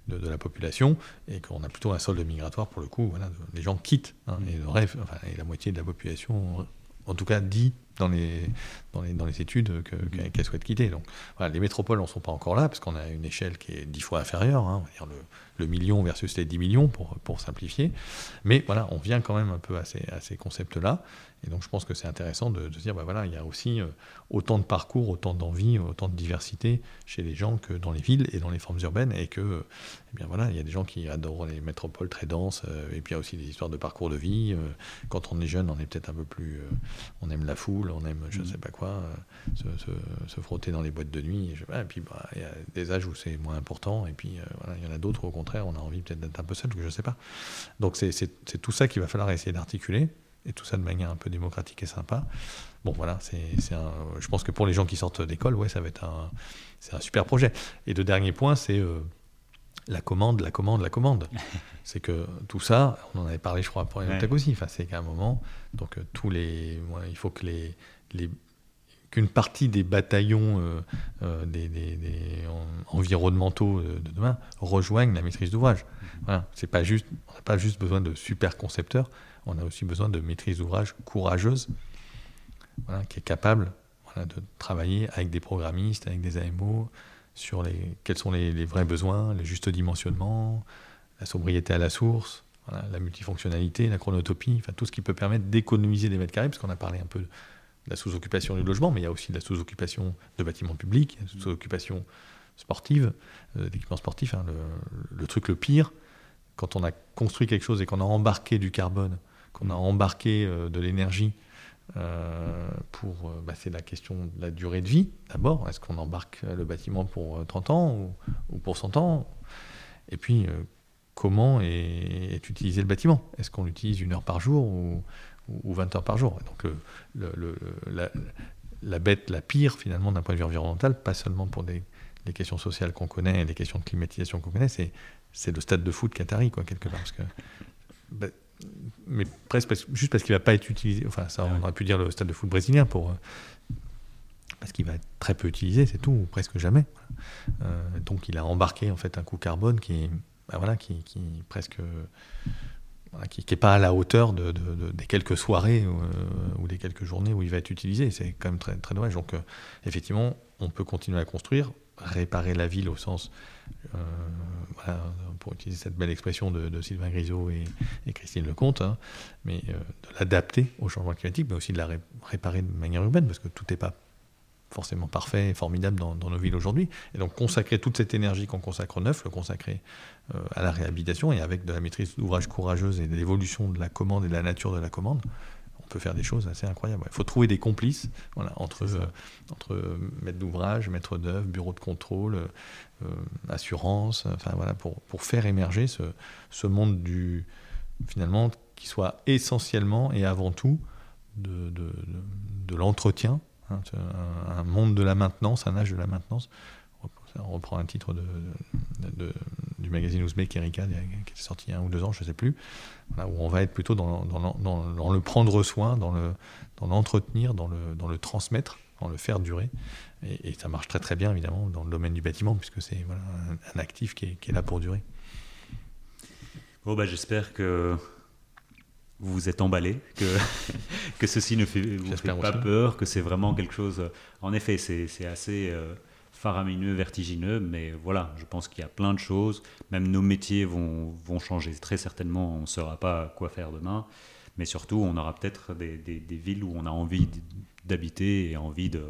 de, de la population, et qu'on a plutôt un solde migratoire, pour le coup, voilà, les gens quittent, hein, et, le rêve, enfin, et la moitié de la population, en tout cas, dit dans les, dans les, dans les études que, qu'elle souhaite quitter. Donc, voilà, les métropoles n'en sont pas encore là, parce qu'on a une échelle qui est dix fois inférieure, hein, on va dire le, le million versus les dix millions, pour, pour simplifier, mais voilà, on vient quand même un peu à ces, à ces concepts-là. Et donc je pense que c'est intéressant de, de dire, bah voilà, il y a aussi autant de parcours, autant d'envie, autant de diversité chez les gens que dans les villes et dans les formes urbaines, et que, eh bien voilà, il y a des gens qui adorent les métropoles très denses, et puis il y a aussi des histoires de parcours de vie. Quand on est jeune, on est peut-être un peu plus, on aime la foule, on aime je ne sais pas quoi, se, se, se frotter dans les boîtes de nuit, et, je, et puis bah, il y a des âges où c'est moins important, et puis voilà, il y en a d'autres où au contraire, on a envie peut-être d'être un peu seul, je ne sais pas. Donc c'est, c'est, c'est tout ça qu'il va falloir essayer d'articuler, et tout ça de manière un peu démocratique et sympa. Bon voilà, c'est, c'est un, je pense que pour les gens qui sortent d'école, ouais, ça va être un, c'est un super projet. Et le dernier point, c'est euh, la commande, la commande, la commande. C'est que tout ça, on en avait parlé, je crois, pour Rénotac ouais. aussi, enfin, c'est qu'à un moment, donc euh, tous les, ouais, il faut que les, les, qu'une partie des bataillons euh, euh, des, des, des en, environnementaux de, de demain rejoignent la maîtrise d'ouvrage. Voilà, c'est pas juste, on n'a pas juste besoin de super concepteurs, on a aussi besoin de maîtrise d'ouvrage courageuse, voilà, qui est capable voilà, de travailler avec des programmistes, avec des A M O, sur les, quels sont les, les vrais besoins, le juste dimensionnement, la sobriété à la source, voilà, la multifonctionnalité, la chronotopie, enfin, tout ce qui peut permettre d'économiser des mètres carrés, parce qu'on a parlé un peu de la sous-occupation du logement, mais il y a aussi de la sous-occupation de bâtiments publics, de la sous-occupation sportive, euh, d'équipements sportifs. Hein, le, le truc le pire, quand on a construit quelque chose et qu'on a embarqué du carbone, qu'on a embarqué euh, de l'énergie euh, pour... Euh, bah, c'est la question de la durée de vie, d'abord. Est-ce qu'on embarque le bâtiment pour trente ans ou, ou pour cent ans? Et puis, euh, comment est, est utilisé le bâtiment? Est-ce qu'on l'utilise une heure par jour ou, ou vingt heures par jour? Et donc, le, le, le, la, la bête la pire, finalement, d'un point de vue environnemental, pas seulement pour des, les questions sociales qu'on connaît et les questions de climatisation qu'on connaît, c'est, c'est le stade de foot qatari, quoi, quelque part. Parce que... Bah, mais presque parce, juste parce qu'il ne va pas être utilisé, enfin ça on aurait pu dire le stade de foot brésilien, pour, parce qu'il va être très peu utilisé, c'est tout, ou presque jamais. Euh, donc il a embarqué en fait un coût carbone qui n'est bah, voilà, qui, qui presque voilà, qui, qui est pas à la hauteur de, de, de, des quelques soirées euh, ou des quelques journées où il va être utilisé, c'est quand même très, très dommage. Donc euh, effectivement on peut continuer à construire, réparer la ville au sens, euh, voilà, pour utiliser cette belle expression de, de Sylvain Grisot et, et Christine Lecomte, hein, mais euh, de l'adapter au changement climatique, mais aussi de la ré- réparer de manière urbaine, parce que tout n'est pas forcément parfait et formidable dans, dans nos villes aujourd'hui. Et donc consacrer toute cette énergie qu'on consacre au neuf, le consacrer euh, à la réhabilitation, et avec de la maîtrise d'ouvrage courageuse et de l'évolution de la commande et de la nature de la commande, peut faire des choses assez incroyables. Il faut trouver des complices, voilà, entre, euh, entre maître d'ouvrage, maître d'œuvre, bureau de contrôle, euh, assurance, enfin voilà, pour, pour faire émerger ce, ce monde du, finalement, qui soit essentiellement et avant tout de, de, de, de l'entretien, hein, un, un monde de la maintenance, un âge de la maintenance. On reprend un titre de, de, de, du magazine Ousmec, Erika, qui est sorti il y a un ou deux ans, je ne sais plus, voilà, où on va être plutôt dans, dans, dans, dans le prendre soin, dans, le, dans l'entretenir, dans le, dans le transmettre, dans le faire durer. Et, et ça marche très très bien, évidemment, dans le domaine du bâtiment, puisque c'est voilà, un, un actif qui est, qui est là pour durer. Bon, bah, j'espère que vous vous êtes emballé, que, que ceci ne fait, vous fait pas peur, que c'est vraiment quelque chose... En effet, c'est, c'est assez... Euh... faramineux, vertigineux, mais voilà, je pense qu'il y a plein de choses. Même nos métiers vont, vont changer. Très certainement, on ne saura pas quoi faire demain, mais surtout, on aura peut-être des, des, des villes où on a envie d'habiter et envie de,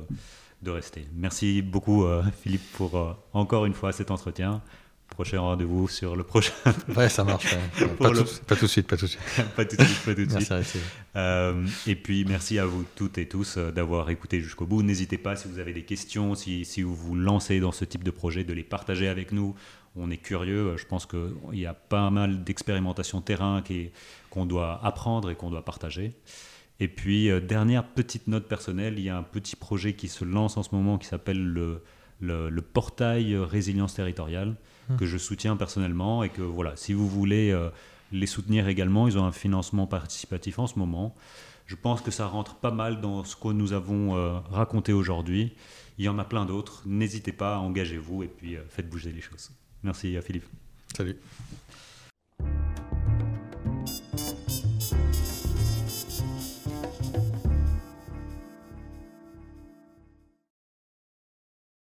de rester. Merci beaucoup, euh, Philippe, pour euh, encore une fois cet entretien. Prochain rendez-vous sur le prochain. Ouais, ça marche. Ouais. Pas, le... tout, pas tout de suite, pas tout de suite. pas tout de suite, pas tout de suite. Merci, euh, et puis, merci à vous toutes et tous d'avoir écouté jusqu'au bout. N'hésitez pas, si vous avez des questions, si, si vous vous lancez dans ce type de projet, de les partager avec nous. On est curieux. Je pense qu'il y a pas mal d'expérimentations terrain qui, qu'on doit apprendre et qu'on doit partager. Et puis, euh, dernière petite note personnelle, il y a un petit projet qui se lance en ce moment qui s'appelle le, le, le portail Résilience Territoriale, mmh. que je soutiens personnellement et que, voilà, si vous voulez euh, les soutenir également, ils ont un financement participatif en ce moment. Je pense que ça rentre pas mal dans ce que nous avons euh, raconté aujourd'hui. Il y en a plein d'autres. N'hésitez pas, engagez-vous et puis euh, faites bouger les choses. Merci à Philippe. Salut.